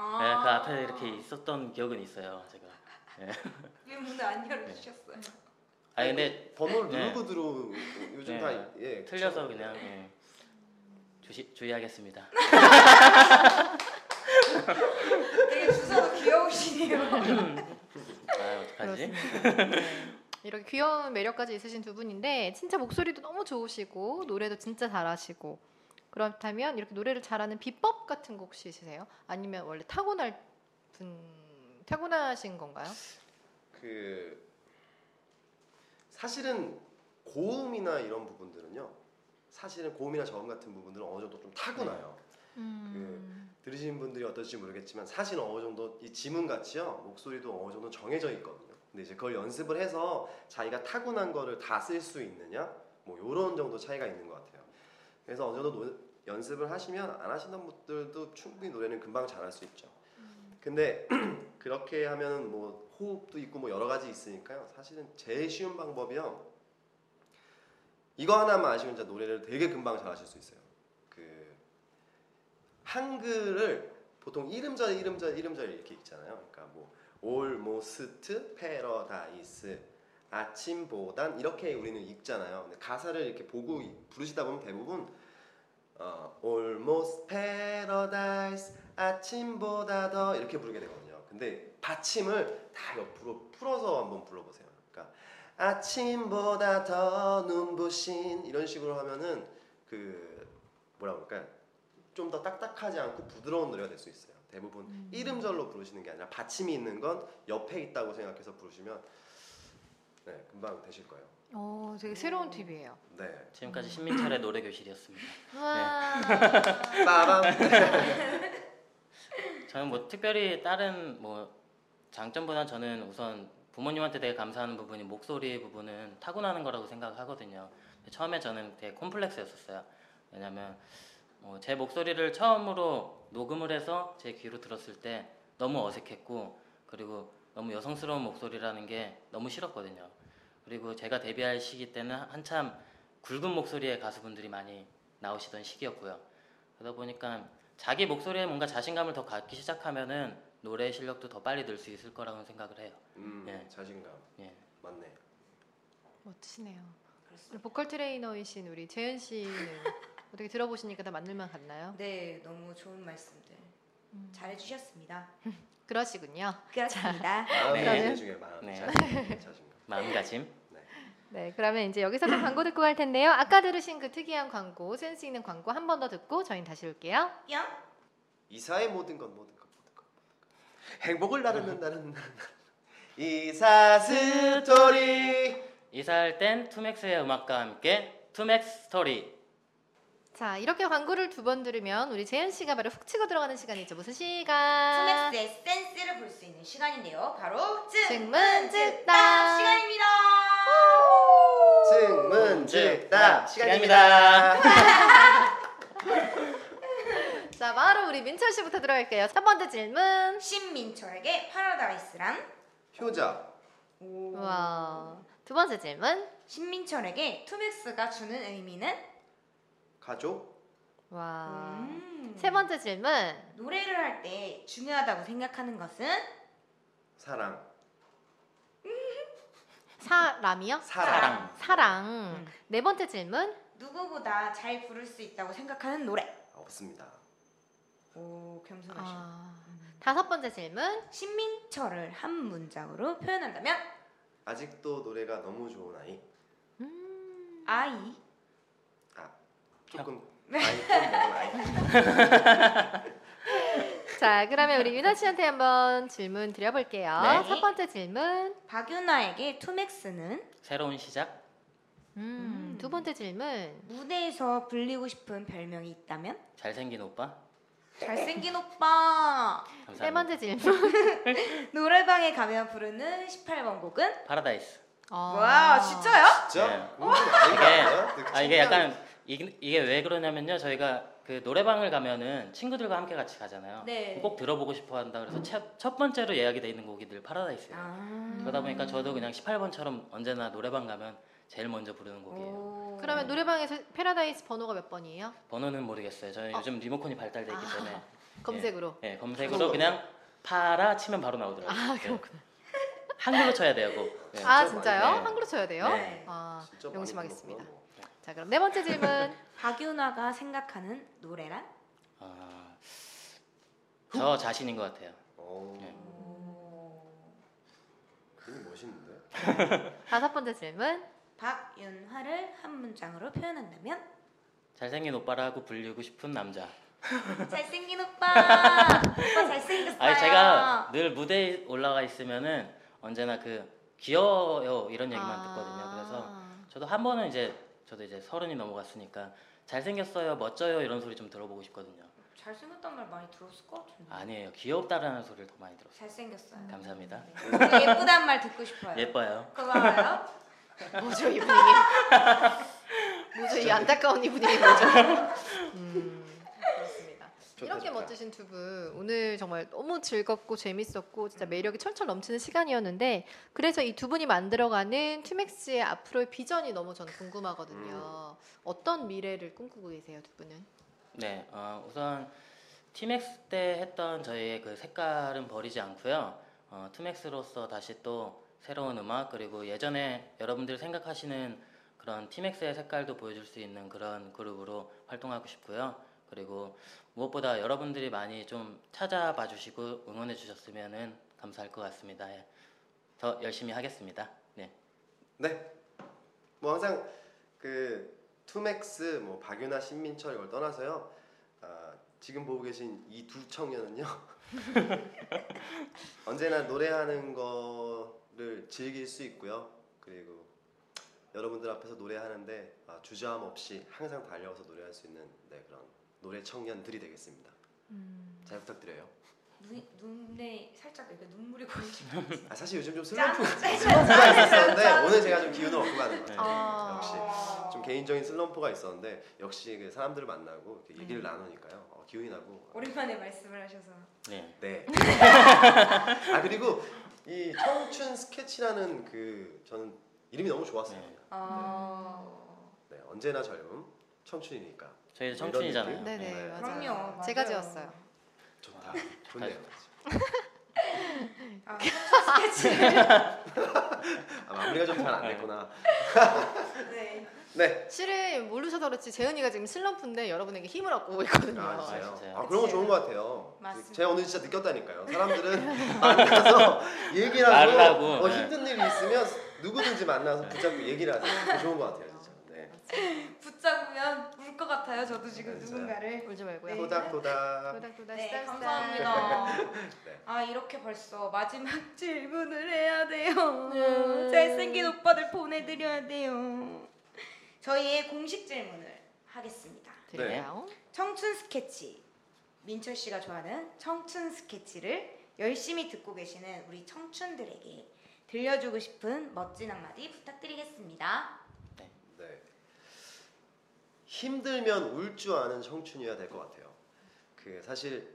앞에 이렇게 있었던 기억은 있어요. 제가. 네. 왜 문을 안 열어주셨어요? 네. 아 근데 번호를 누르고 들어오고 요즘 다 틀려서 그냥 주의하겠습니다. 되게 주사도 귀여우시네요. 아 어떡하지? 이렇게 귀여운 매력까지 있으신 두 분인데 진짜 목소리도 너무 좋으시고 노래도 진짜 잘하시고, 그렇다면 이렇게 노래를 잘하는 비법 같은 거 혹시 있으세요? 아니면 원래 타고나신 건가요? 그 사실은 고음이나 이런 부분들은요. 사실은 고음이나 저음 같은 부분들은 어느 정도 좀 타고나요. 그 들으시는 분들이 어떨지 모르겠지만 사실은 어느 정도 이 지문 같이요. 목소리도 어느 정도 정해져 있거든요. 근데 이제 그걸 연습을 해서 자기가 타고난 거를 다 쓸 수 있느냐? 뭐 요런 정도 차이가 있는 것 같아요. 그래서 어느 정도 연습을 하시면 안 하시는 분들도 충분히 노래는 금방 잘할 수 있죠. 근데 그렇게 하면 뭐 호흡도 있고 뭐 여러 가지 있으니까요. 사실은 제일 쉬운 방법이요. 이거 하나만 아시면 진짜 노래를 되게 금방 잘하실 수 있어요. 그 한글을 보통 이름절 이렇게 읽잖아요. 그러니까 뭐 Almost Paradise, 아침보단 이렇게 우리는 읽잖아요. 근데 가사를 이렇게 보고 부르시다 보면 대부분 Almost Paradise, 아침보다 더 이렇게 부르게 되거든요. 근데 받침을 다 옆으로 풀어서 한번 불러보세요. 그러니까 아침보다 더 눈부신 이런 식으로 하면은 그 뭐라고 할까요? 좀 더 딱딱하지 않고 부드러운 노래가 될 수 있어요. 대부분 이름절로 부르시는 게 아니라 받침이 있는 건 옆에 있다고 생각해서 부르시면 네, 금방 되실 거예요. 오, 되게 새로운 팁이에요. 네. 지금까지 신민철의 노래 교실이었습니다. 와. 네. 빠밤. 저는 뭐 특별히 다른 뭐 장점보다 저는 우선 부모님한테 되게 감사하는 부분이 목소리 부분은 타고나는 거라고 생각하거든요. 처음에 저는 되게 콤플렉스였었어요. 왜냐면 제 목소리를 처음으로 녹음을 해서 제 귀로 들었을 때 너무 어색했고, 그리고 너무 여성스러운 목소리라는 게 너무 싫었거든요. 그리고 제가 데뷔할 시기 때는 한참 굵은 목소리의 가수분들이 많이 나오시던 시기였고요. 그러다 보니까 자기 목소리에 뭔가 자신감을 더 갖기 시작하면은 노래 실력도 더 빨리 늘 수 있을 거라고 생각을 해요. 예. 자신감. 예. 맞네. 멋지시네요. 보컬 트레이너이신 우리 재은 씨는 어떻게 들어보시니까 다 만들만 같나요? 네, 너무 좋은 말씀들 잘해주셨습니다. 그러시군요. 그렇습니다. 마음이 중에 마음가짐. 네, 그러면 이제 여기서 광고 듣고 갈 텐데요. 아까 들으신 그 특이한 광고, 센스 있는 광고 한 번 더 듣고 저희는 다시 올게요. 이사의 모든 것. 행복을 나르는. 이사 스토리. 이사할 땐 T-max의 음악과 함께 T-max 스토리. 자, 이렇게 광고를 두 번 들으면 우리 재은 씨가 바로 훅 치고 들어가는 시간이죠. 무슨 시간? T-max의 센스를 볼 수 있는 시간인데요. 바로 증문즉답 시간입니다. 증문즉답 시간입니다. 자, 바로 우리 민철 씨부터 들어갈게요. 첫 번째 질문. 신민철에게 파라다이스란? 효자. 와. 두 번째 질문. 신민철에게 T-max가 주는 의미는? 가족? 와. 세 번째 질문. 노래를 할 때 중요하다고 생각하는 것은? 사랑. 사람이요? 사랑. 사랑. 네 번째 질문. 누구보다 잘 부를 수 있다고 생각하는 노래? 없습니다. 오, 겸손하셔. 아. 다섯 번째 질문. 신민철을 한 문장으로 표현한다면? 아직도 노래가 너무 좋은 아이. 아이? 조금 많이 자, 그러면 우리 윤아 씨한테 한번 질문 드려볼게요. 네. 첫 번째 질문. 박윤화에게 T-max는? 새로운 시작. 두 번째 질문. 무대에서 불리고 싶은 별명이 있다면? 잘생긴 오빠. 잘생긴 오빠. 감사합니다. 세 번째 질문. 노래방에 가면 부르는 18번 곡은? 파라다이스. 와, 진짜요? 진짜? 네. 이게 약간 이게 왜 그러냐면요, 저희가 그 노래방을 가면은 친구들과 함께 같이 가잖아요. 네. 꼭 들어보고 싶어 한다. 그래서 첫 번째로 예약이 돼 있는 곡이 늘 파라다이스예요. 그러다 보니까 저도 그냥 18번처럼 언제나 노래방 가면 제일 먼저 부르는 곡이에요. 그러면 노래방에서 패러다이스 번호가 몇 번이에요? 번호는 모르겠어요. 저는 요즘 리모컨이 발달돼 있기 때문에 검색으로. 예, 검색으로 그냥 파라 치면 바로 나오더라고요. 아, 그렇구나. 한글로 쳐야 돼요, 꼭. 네. 아, 진짜요? 네. 한글로 쳐야 돼요? 네. 아, 명심하겠습니다. 자, 그럼 네 번째 질문. 박윤화가 생각하는 노래란? 아, 저 자신인 것 같아요. 네. 되게 멋있는데? 다섯 번째 질문. 박윤화를 한 문장으로 표현한다면? 잘생긴 오빠라고 불리고 싶은 남자. 잘생긴 오빠. 오빠 잘생겼어요. 아니, 제가 늘 무대에 올라가 있으면은 언제나 그 귀여워요 이런 얘기만 듣거든요. 그래서 저도 한 번은 저도 이제 30이 넘어갔으니까 잘생겼어요, 멋져요 이런 소리 좀 들어보고 싶거든요. 잘생겼단 말 많이 들었을 것 같은데. 아니에요, 귀엽다라는 소리를 더 많이 들었어요. 잘생겼어요. 감사합니다. 네. 예쁘다는 말 듣고 싶어요. 예뻐요. 고마워요. 뭐죠 이 분위기? 뭐죠 이 안타까운 이 분위기 뭐죠? 그렇습니다. 이렇게 멋지신 두 분, 오늘 정말 너무 즐겁고 재밌었고 진짜 매력이 철철 넘치는 시간이었는데, 그래서 이 두 분이 만들어가는 T-max의 앞으로의 비전이 너무 저는 궁금하거든요. 어떤 미래를 꿈꾸고 계세요, 두 분은? 네, 우선 T-max 때 했던 저희의 그 색깔은 버리지 않고요. T-max로서 다시 또 새로운 음악, 그리고 예전에 여러분들 생각하시는 그런 T-max의 색깔도 보여줄 수 있는 그런 그룹으로 활동하고 싶고요. 그리고 무엇보다 여러분들이 많이 좀 찾아봐 주시고 응원해 주셨으면 감사할 것 같습니다. 예. 더 열심히 하겠습니다. 네. 네. 뭐 항상 그 T-max, 뭐 박윤화, 신민철 이걸 떠나서요. 지금 보고 계신 이 두 청년은요. 언제나 노래하는 거를 즐길 수 있고요. 그리고 여러분들 앞에서 노래하는데 주저함 없이 항상 달려와서 노래할 수 있는 그런 노래 청년들이 되겠습니다. 잘 부탁드려요. 눈에 살짝 이렇게 눈물이 고이시네요. 아, 사실 요즘 좀 슬럼프가 있었는데 오늘 제가 좀 기운을 얻고 가는 것 같아요. 역시 좀 개인적인 슬럼프가 있었는데 역시 그 사람들을 만나고 이렇게 얘기를 나누니까요. 기운이 나고. 오랜만에 말씀을 하셔서. 네. 네. 아, 그리고 이 청춘 스케치라는 그 저는 이름이 너무 좋았어요. 네. 네, 언제나 젊음, 청춘이니까. 저희 청춘이잖아요. 네네, 네. 맞아요. 그럼요, 제가 지었어요. 좋다. 좋네요. 아, 스케치. 아, 마무리가 좀 잘 안 됐구나. 네. 네. 실은 모르셔서 그렇지 재은이가 지금 슬럼프인데 여러분에게 힘을 얻고 있거든요. 아, 진짜요? 아, 그런 거 좋은 거 같아요. 맞습니다. 제가 오늘 진짜 느꼈다니까요. 사람들은 만나서 얘기를 하고 힘든 일이 있으면 누구든지 만나서 붙잡고 얘기를 하세요. 좋은 거 같아요. 진짜. 붙잡으면 울 것 같아요. 저도 지금 맞아요. 누군가를 울지 말고요. 도닥도닥. 도닥도닥. 네, 도닥. 도닥. 네, 감사합니다. 네. 아, 이렇게 벌써 마지막 질문을 해야 돼요. 잘생긴 오빠들 보내드려야 돼요. 저희의 공식 질문을 하겠습니다. 네. 청춘 스케치, 민철 씨가 좋아하는 청춘 스케치를 열심히 듣고 계시는 우리 청춘들에게 들려주고 싶은 멋진 한마디 부탁드리겠습니다. 네. 네. 힘들면 울 줄 아는 청춘이어야 될 것 같아요. 그 사실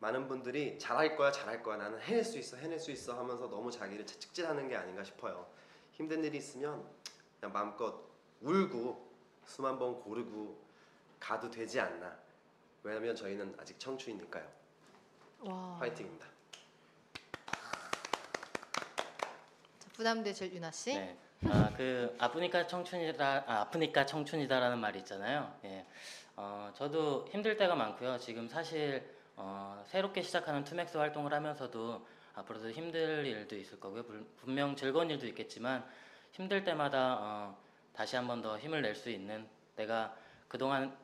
많은 분들이 잘할 거야 잘할 거야, 나는 해낼 수 있어 해낼 수 있어 하면서 너무 자기를 채찍질하는 게 아닌가 싶어요. 힘든 일이 있으면 그냥 마음껏 울고 숨 한 번 고르고 가도 되지 않나. 왜냐면 저희는 아직 청춘이니까요. 와. 화이팅입니다. 자, 부담되실 윤아 씨. 네. 아, 그 아프니까 청춘이다, 아프니까 청춘이다라는 말이 있잖아요. 예. 저도 힘들 때가 많고요. 지금 사실 새롭게 시작하는 T-max 활동을 하면서도 앞으로도 힘들 일도 있을 거고요. 분명 즐거운 일도 있겠지만 힘들 때마다 다시 한 번 더 힘을 낼 수 있는, 내가 그동안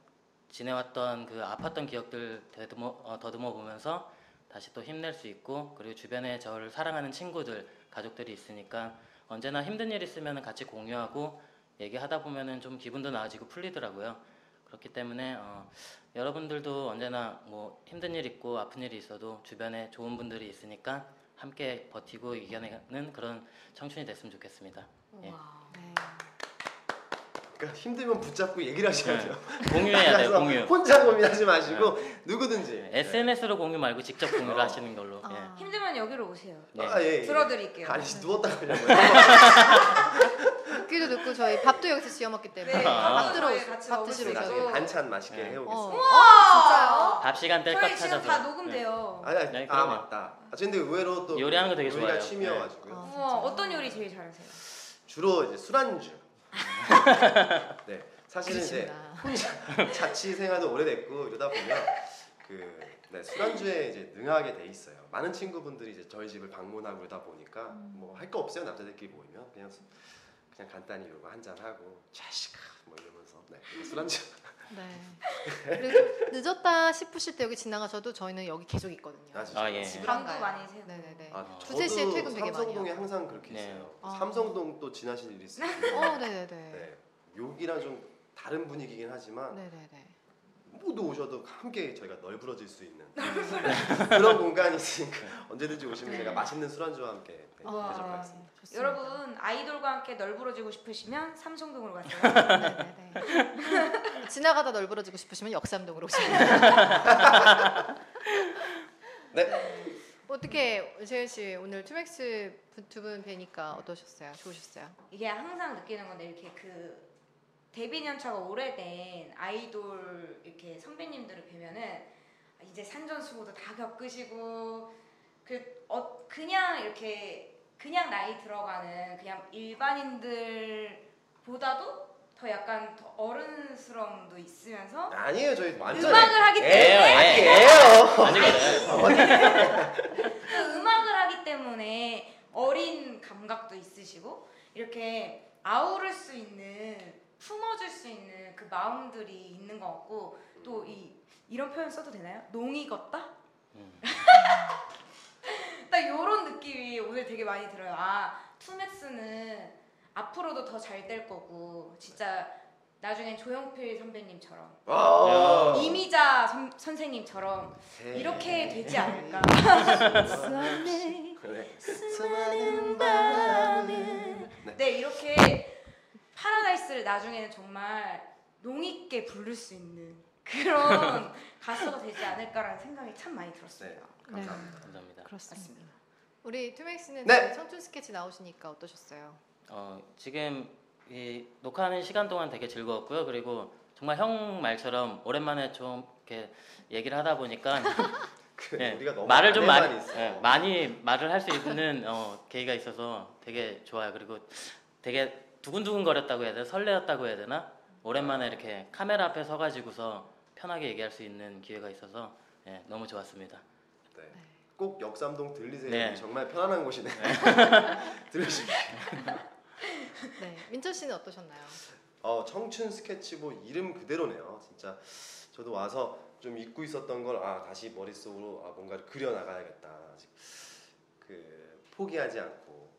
지내왔던 그 아팠던 기억들 더듬어 보면서 다시 또 힘낼 수 있고, 그리고 주변에 저를 사랑하는 친구들, 가족들이 있으니까 언제나 힘든 일 있으면 같이 공유하고 얘기하다 보면 좀 기분도 나아지고 풀리더라고요. 그렇기 때문에 여러분들도 언제나 뭐 힘든 일 있고 아픈 일이 있어도 주변에 좋은 분들이 있으니까 함께 버티고 이겨내는 그런 청춘이 됐으면 좋겠습니다. 예. 그러니까 힘들면 붙잡고 얘기를 하셔야 돼요. 네. 공유해야 돼요. 공유. 혼자 고민하지 마시고 네. 누구든지. 네. SNS로 공유 말고 직접 공유를 하시는 걸로. 아. 예. 힘들면 여기로 오세요. 네. 아, 예, 예. 들어드릴게요. 아니 누웠다 그러려고요. 귀도 듣고 저희 밥도 여기서 지어 먹기 때문에 네. 밥 들어오세요. 밥 드시러 오세요. 반찬 맛있게 네. 해오겠습니다. 진짜요? 밥 시간 될 것 같아서. 저희 지금 다 녹음돼요. 네. 아니, 아 맞다. 아, 근데 의외로 또 요리하는 거 되게 좋아해요. 요리가 취미여가지고요. 네. 어떤 요리 제일 잘하세요? 주로 이제 술안주. 네, 사실은 이제 혼자 자취 생활도 오래됐고 이러다 보면 네, 술안주에 이제 능하게 돼 있어요. 많은 친구분들이 이제 저희 집을 방문하고 그러다 보니까 뭐 할 거 없어요. 남자들끼리 모이면 그냥 간단히 요거 한잔 하고 자식아 뭐 이러면서 네, 술안주. 네. 그리고 늦었다 싶으실 때 여기 지나가셔도 저희는 여기 계속 있거든요. 아 예. 방도 많이 세요. 네네네. 아, 2~3시에 퇴근 되게 많아요. 삼성동에 항상 그렇게 네. 있어요. 아. 삼성동 또 지나실 일이 있어요. 네네네. 네. 여기랑 좀 다른 분위기긴 하지만 네네네. 모두 오셔도 함께 저희가 널브러질 수 있는 그런 공간이 있으니까 언제든지 오시면 네. 제가 맛있는 술안주와 함께 대접하겠습니다. 네. 여러분 아이돌과 함께 널브러지고 싶으시면 삼성동으로 가세요. 네, 네. 지나가다 널브러지고 싶으시면 역삼동으로 오시면 됩니다. 네. 어떻게 재은 씨 오늘 T-max 두 분 뵈니까 어떠셨어요? 좋으셨어요? 이게 항상 느끼는 건데 이렇게 데뷔 년차가 오래된 아이돌 이렇게 선배님들을 뵈면은 이제 산전수고도 다 겪으시고 그냥 이렇게 그냥 나이 들어가는 그냥 일반인들보다도 더 약간 더 어른스러움도 있으면서 아니에요. 저희 완전 음악을 하기 때문에 음악을 하기 때문에 어린 감각도 있으시고 이렇게 아우를 수 있는 품어줄 수 있는 그 마음들이 있는 것 같고 또 이런 표현 써도 되나요? 농익었다? 딱 이런 느낌이 오늘 되게 많이 들어요. 아, T-max는 앞으로도 더 잘 될 거고 진짜 나중엔 조용필 선배님처럼 이미자 선생님처럼 이렇게 되지 않을까. 네, 이렇게 파라다이스를 나중에는 정말 농익게 부를 수 있는 그런 가수가 되지 않을까라는 생각이 참 많이 들었어요. 네, 감사합니다. 네. 감사합니다. 그렇습니다. 우리 T-max는 네. 청춘 스케치 나오시니까 어떠셨어요? 지금 이 녹화하는 시간 동안 되게 즐거웠고요. 그리고 정말 형 말처럼 오랜만에 좀 이렇게 얘기를 하다 보니까 네, 우리가 너무 말을 좀 많이 말을 할 수 있는 계기가 있어서 되게 좋아요. 그리고 되게 두근두근 거렸다고 해야 되나? 설레었다고 해야 되나? 오랜만에 이렇게 카메라 앞에 서가지고서 편하게 얘기할 수 있는 기회가 있어서 예, 너무 좋았습니다. 네. 네. 꼭 역삼동 들리세요. 네. 정말 편안한 곳이네. 네. 들으십시오. 네, 민철 씨는 어떠셨나요? 청춘 스케치북 이름 그대로네요. 진짜 저도 와서 좀 잊고 있었던 걸 다시 머릿속으로 뭔가를 그려 나가야겠다. 포기하지 않고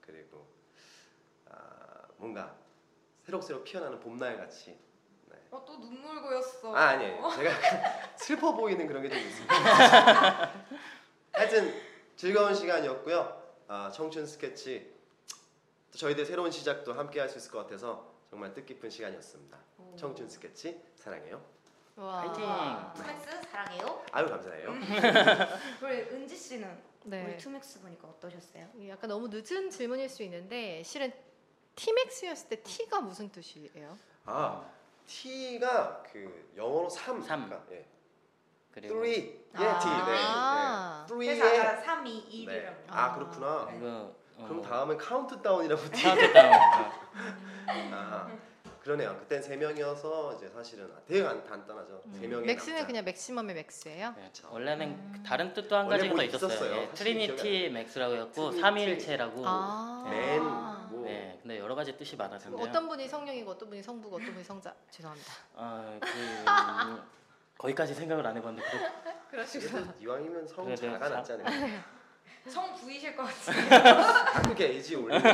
그리고 뭔가 새록새록 피어나는 봄날 같이. 네. 어, 또 눈물 고였어. 아, 아니에요. 제가 약간 슬퍼 보이는 그런 게 좀 있습니다. 하여튼 즐거운 시간이었고요. 아, 청춘 스케치 또 저희들 새로운 시작도 함께 할 수 있을 것 같아서 정말 뜻깊은 시간이었습니다. 오. 청춘 스케치 사랑해요. 파이팅! 투맥스 사랑해요. 아유 감사해요. 우리 은지 씨는 네. 우리 투맥스 보니까 어떠셨어요? 약간 너무 늦은 질문일 수 있는데 실은 티맥스였을 때 T가 무슨 뜻이에요? 아 T가 그 영어로 3. 3. 그러니까, 예. 그리고 3. 예 아 T. 네. 네. 3의 그래서 3, 2, 1이라고. 네. 아 그렇구나. 이거, 그럼 다음은 카운트다운이라고. 카운트다운. 아. 그러네요. 그땐 3명이어서 이제 사실은 되게 간단하죠. 3명의 맥스는 남자. 그냥 맥시멈의 맥스예요? 네. 원래는 다른 뜻도 한 가지가 더 있었어요. 네. 트리니티 맥스라고 했고 3일체라고. 아 네. 뭐. 네. 근데 여러 가지 뜻이 많았는데요. 어떤 분이 성령이고 어떤 분이 성부고 어떤 분이 성자. 죄송합니다. 아, 그 거기까지 생각을 안 해봤는데. 그러시구나. 이왕이면 성자가 낫잖아요. 성부이실 것 같아요. 한국에 에이지 올리는 거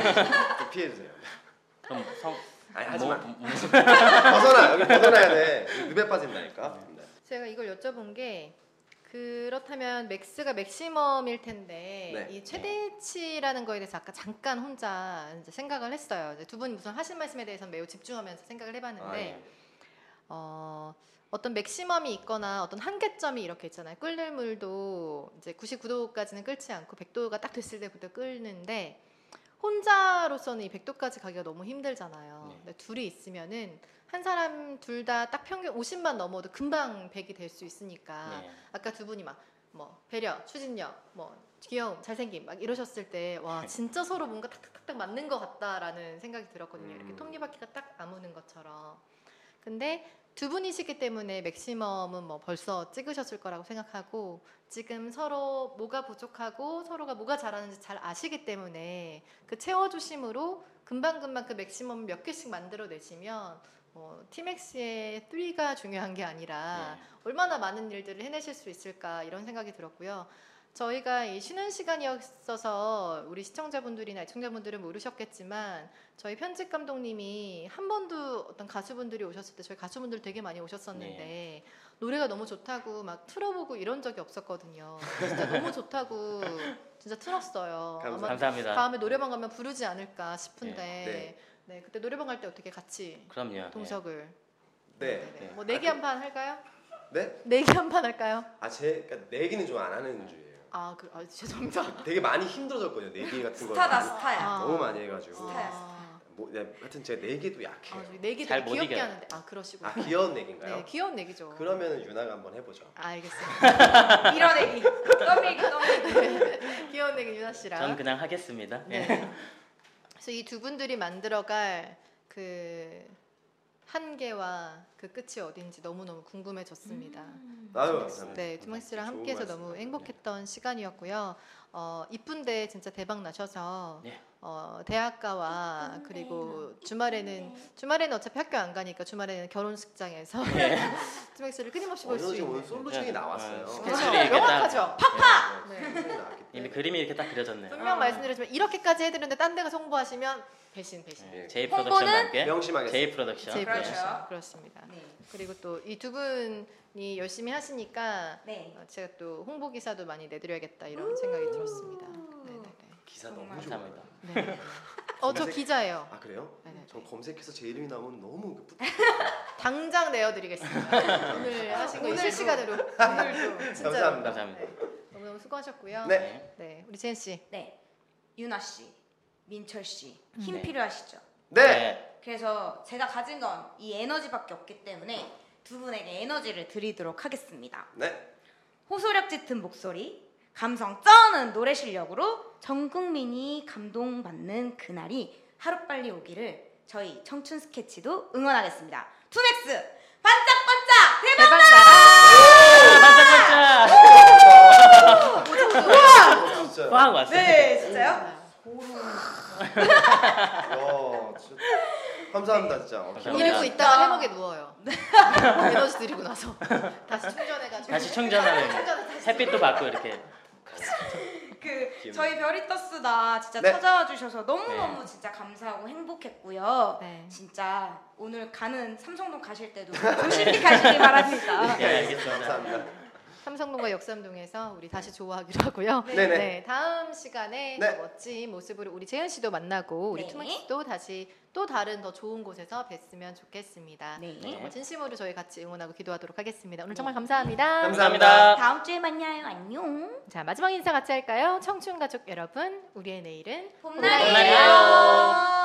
피해주세요. 그럼 성... 아니 하지마. 벗어나. 여기 벗어나야 돼. 늪에 빠진다니까. 네. 제가 이걸 여쭤본 게 그렇다면 맥스가 맥시멈일 텐데 네. 이 최대치라는 거에 대해서 아까 잠깐 혼자 이제 생각을 했어요. 이제 두 분이 무슨 하신 말씀에 대해서 매우 집중하면서 생각을 해봤는데 아, 네. 어떤 맥시멈이 있거나 어떤 한계점이 이렇게 있잖아요. 끓는 물도 이제 99도까지는 끓지 않고 100도가 딱 됐을 때부터 끓는데 혼자로서는 이 100도까지 가기가 너무 힘들잖아요. 네. 근데 둘이 있으면은 한 사람 둘 다 딱 평균 50만 넘어도 금방 100이 될 수 있으니까 네. 아까 두 분이 막 뭐 배려, 추진력, 뭐 귀여움, 잘생김 막 이러셨을 때 와 진짜 서로 뭔가 탁탁탁탁 맞는 것 같다라는 생각이 들었거든요. 이렇게 톱니바퀴가 딱 아무는 것처럼. 근데 두 분이시기 때문에 맥시멈은 뭐 벌써 찍으셨을 거라고 생각하고 지금 서로 뭐가 부족하고 서로가 뭐가 잘하는지 잘 아시기 때문에 그 채워주심으로 금방금방 그 맥시멈 몇 개씩 만들어내시면 뭐 티맥스의 3가 중요한 게 아니라 네. 얼마나 많은 일들을 해내실 수 있을까 이런 생각이 들었고요. 저희가 이 쉬는 시간이었어서 우리 시청자분들이나 애청자분들은 모르셨겠지만 저희 편집 감독님이 한 번도 어떤 가수분들이 오셨을 때 저희 가수분들 되게 많이 오셨었는데 네. 노래가 너무 좋다고 막 틀어보고 이런 적이 없었거든요. 진짜 너무 좋다고 진짜 틀었어요. 감사합니다. 다음에 노래방 가면 부르지 않을까 싶은데 네. 네. 네, 그때 노래방 갈 때 어떻게 같이 그럼요. 동석을 네. 뭐 내기 한 판 할까요? 네? 내기 한 판 할까요? 아 제가 내기는 좀 안 하는 주예요. 아, 그, 아 죄송합니다. 되게 많이 힘들어졌거든요. 내기 같은 거 스타다 스타야. 너무 많이 해가지고. 스타야 스타야. 뭐, 네, 하여튼 제가 내기도 약해요. 아, 내기 잘 못 이겨요. 하는데. 아 그러시구나. 아 귀여운 내기인가요? 네, 귀여운 내기죠. 그러면은 유나가 한번 해보죠. 아, 알겠습니다. 이런 내기. 떠밀기. 귀여운 내기 유나 씨랑. 전 그냥 하겠습니다. 네. 그래서 이 두 분들이 만들어갈 그 한계와 그 끝이 어딘지 너무너무 궁금해졌습니다. 아유, 감사합니다. 네, T-max 씨랑 함께해서 너무 행복했던 네. 시간이었고요. 이쁜데 진짜 대박 나셔서 네. 대학가와 이쁜데, 그리고 이쁜데. 주말에는 어차피 학교 안 가니까 주말에는 결혼식장에서 T-max를 끊임없이 볼 수 있는. 오늘 솔루션이 나왔어요. 스케줄이 명확하죠. 팍팍. 이미 그림이 이렇게 딱 그려졌네요. 분명 말씀드렸지만 이렇게까지 해드렸는데 딴 데가 송부하시면. 배신. 네. J 프로덕션과 함께 명심하겠습니다. J 프로덕션. J 프로덕션. 그렇죠. 그렇습니다. 네. 그리고 또 이 두 분이 열심히 하시니까 네. 제가 또 홍보 기사도 많이 내드려야겠다 이런 생각이 들었습니다. 네네네. 기사 너무 좋아합니다. 네. 저 기자예요. 아 그래요? 네네. 저 검색해서 제 이름이 나오면 너무 당장 내어드리겠습니다. 오늘 하신 거 오늘 시간으로 오늘도 진짜 감사합니다. 네. 너무너무 수고하셨고요. 네. 네. 우리 재은 씨. 네. 윤아 씨. 민철 씨, 힘 네. 필요하시죠? 네! 그래서 제가 가진 건 이 에너지밖에 없기 때문에 두 분에게 에너지를 드리도록 하겠습니다. 네! 호소력 짙은 목소리, 감성 쩌는 노래 실력으로 전 국민이 감동받는 그날이 하루빨리 오기를 저희 청춘 스케치도 응원하겠습니다. T-max! 반짝반짝! 대박나라! 반짝반짝! 우와! 진짜. 와, 왔어요. 네, 진짜요? 와, 진짜. 감사합니다. 네. 진짜 감사합니다. 이러고 있다가 해먹에 누워요. 에너지 드리고 나서 다시 충전해가지고 다시 충전하는 햇빛도 받고 이렇게 그 그 저희 별이떴수다 진짜 네. 찾아와 주셔서 너무너무 네. 진짜 감사하고 행복했고요. 네. 진짜 오늘 가는 삼성동 가실 때도 조심히 가시길 바랍니다. 네, 알겠습니다. 감사합니다. 삼성동과 역삼동에서 우리 다시 좋아하기로 하고요. 네네. 네, 다음 시간에 네. 더 멋진 모습으로 우리 재은 씨도 만나고 우리 네. 투맥스도 다시 또 다른 더 좋은 곳에서 뵀으면 좋겠습니다. 네. 정말 진심으로 저희 같이 응원하고 기도하도록 하겠습니다. 오늘 정말 감사합니다. 감사합니다. 다음 주에 만나요. 안녕. 자, 마지막 인사 같이 할까요? 청춘 가족 여러분, 우리의 내일은 봄날이에요.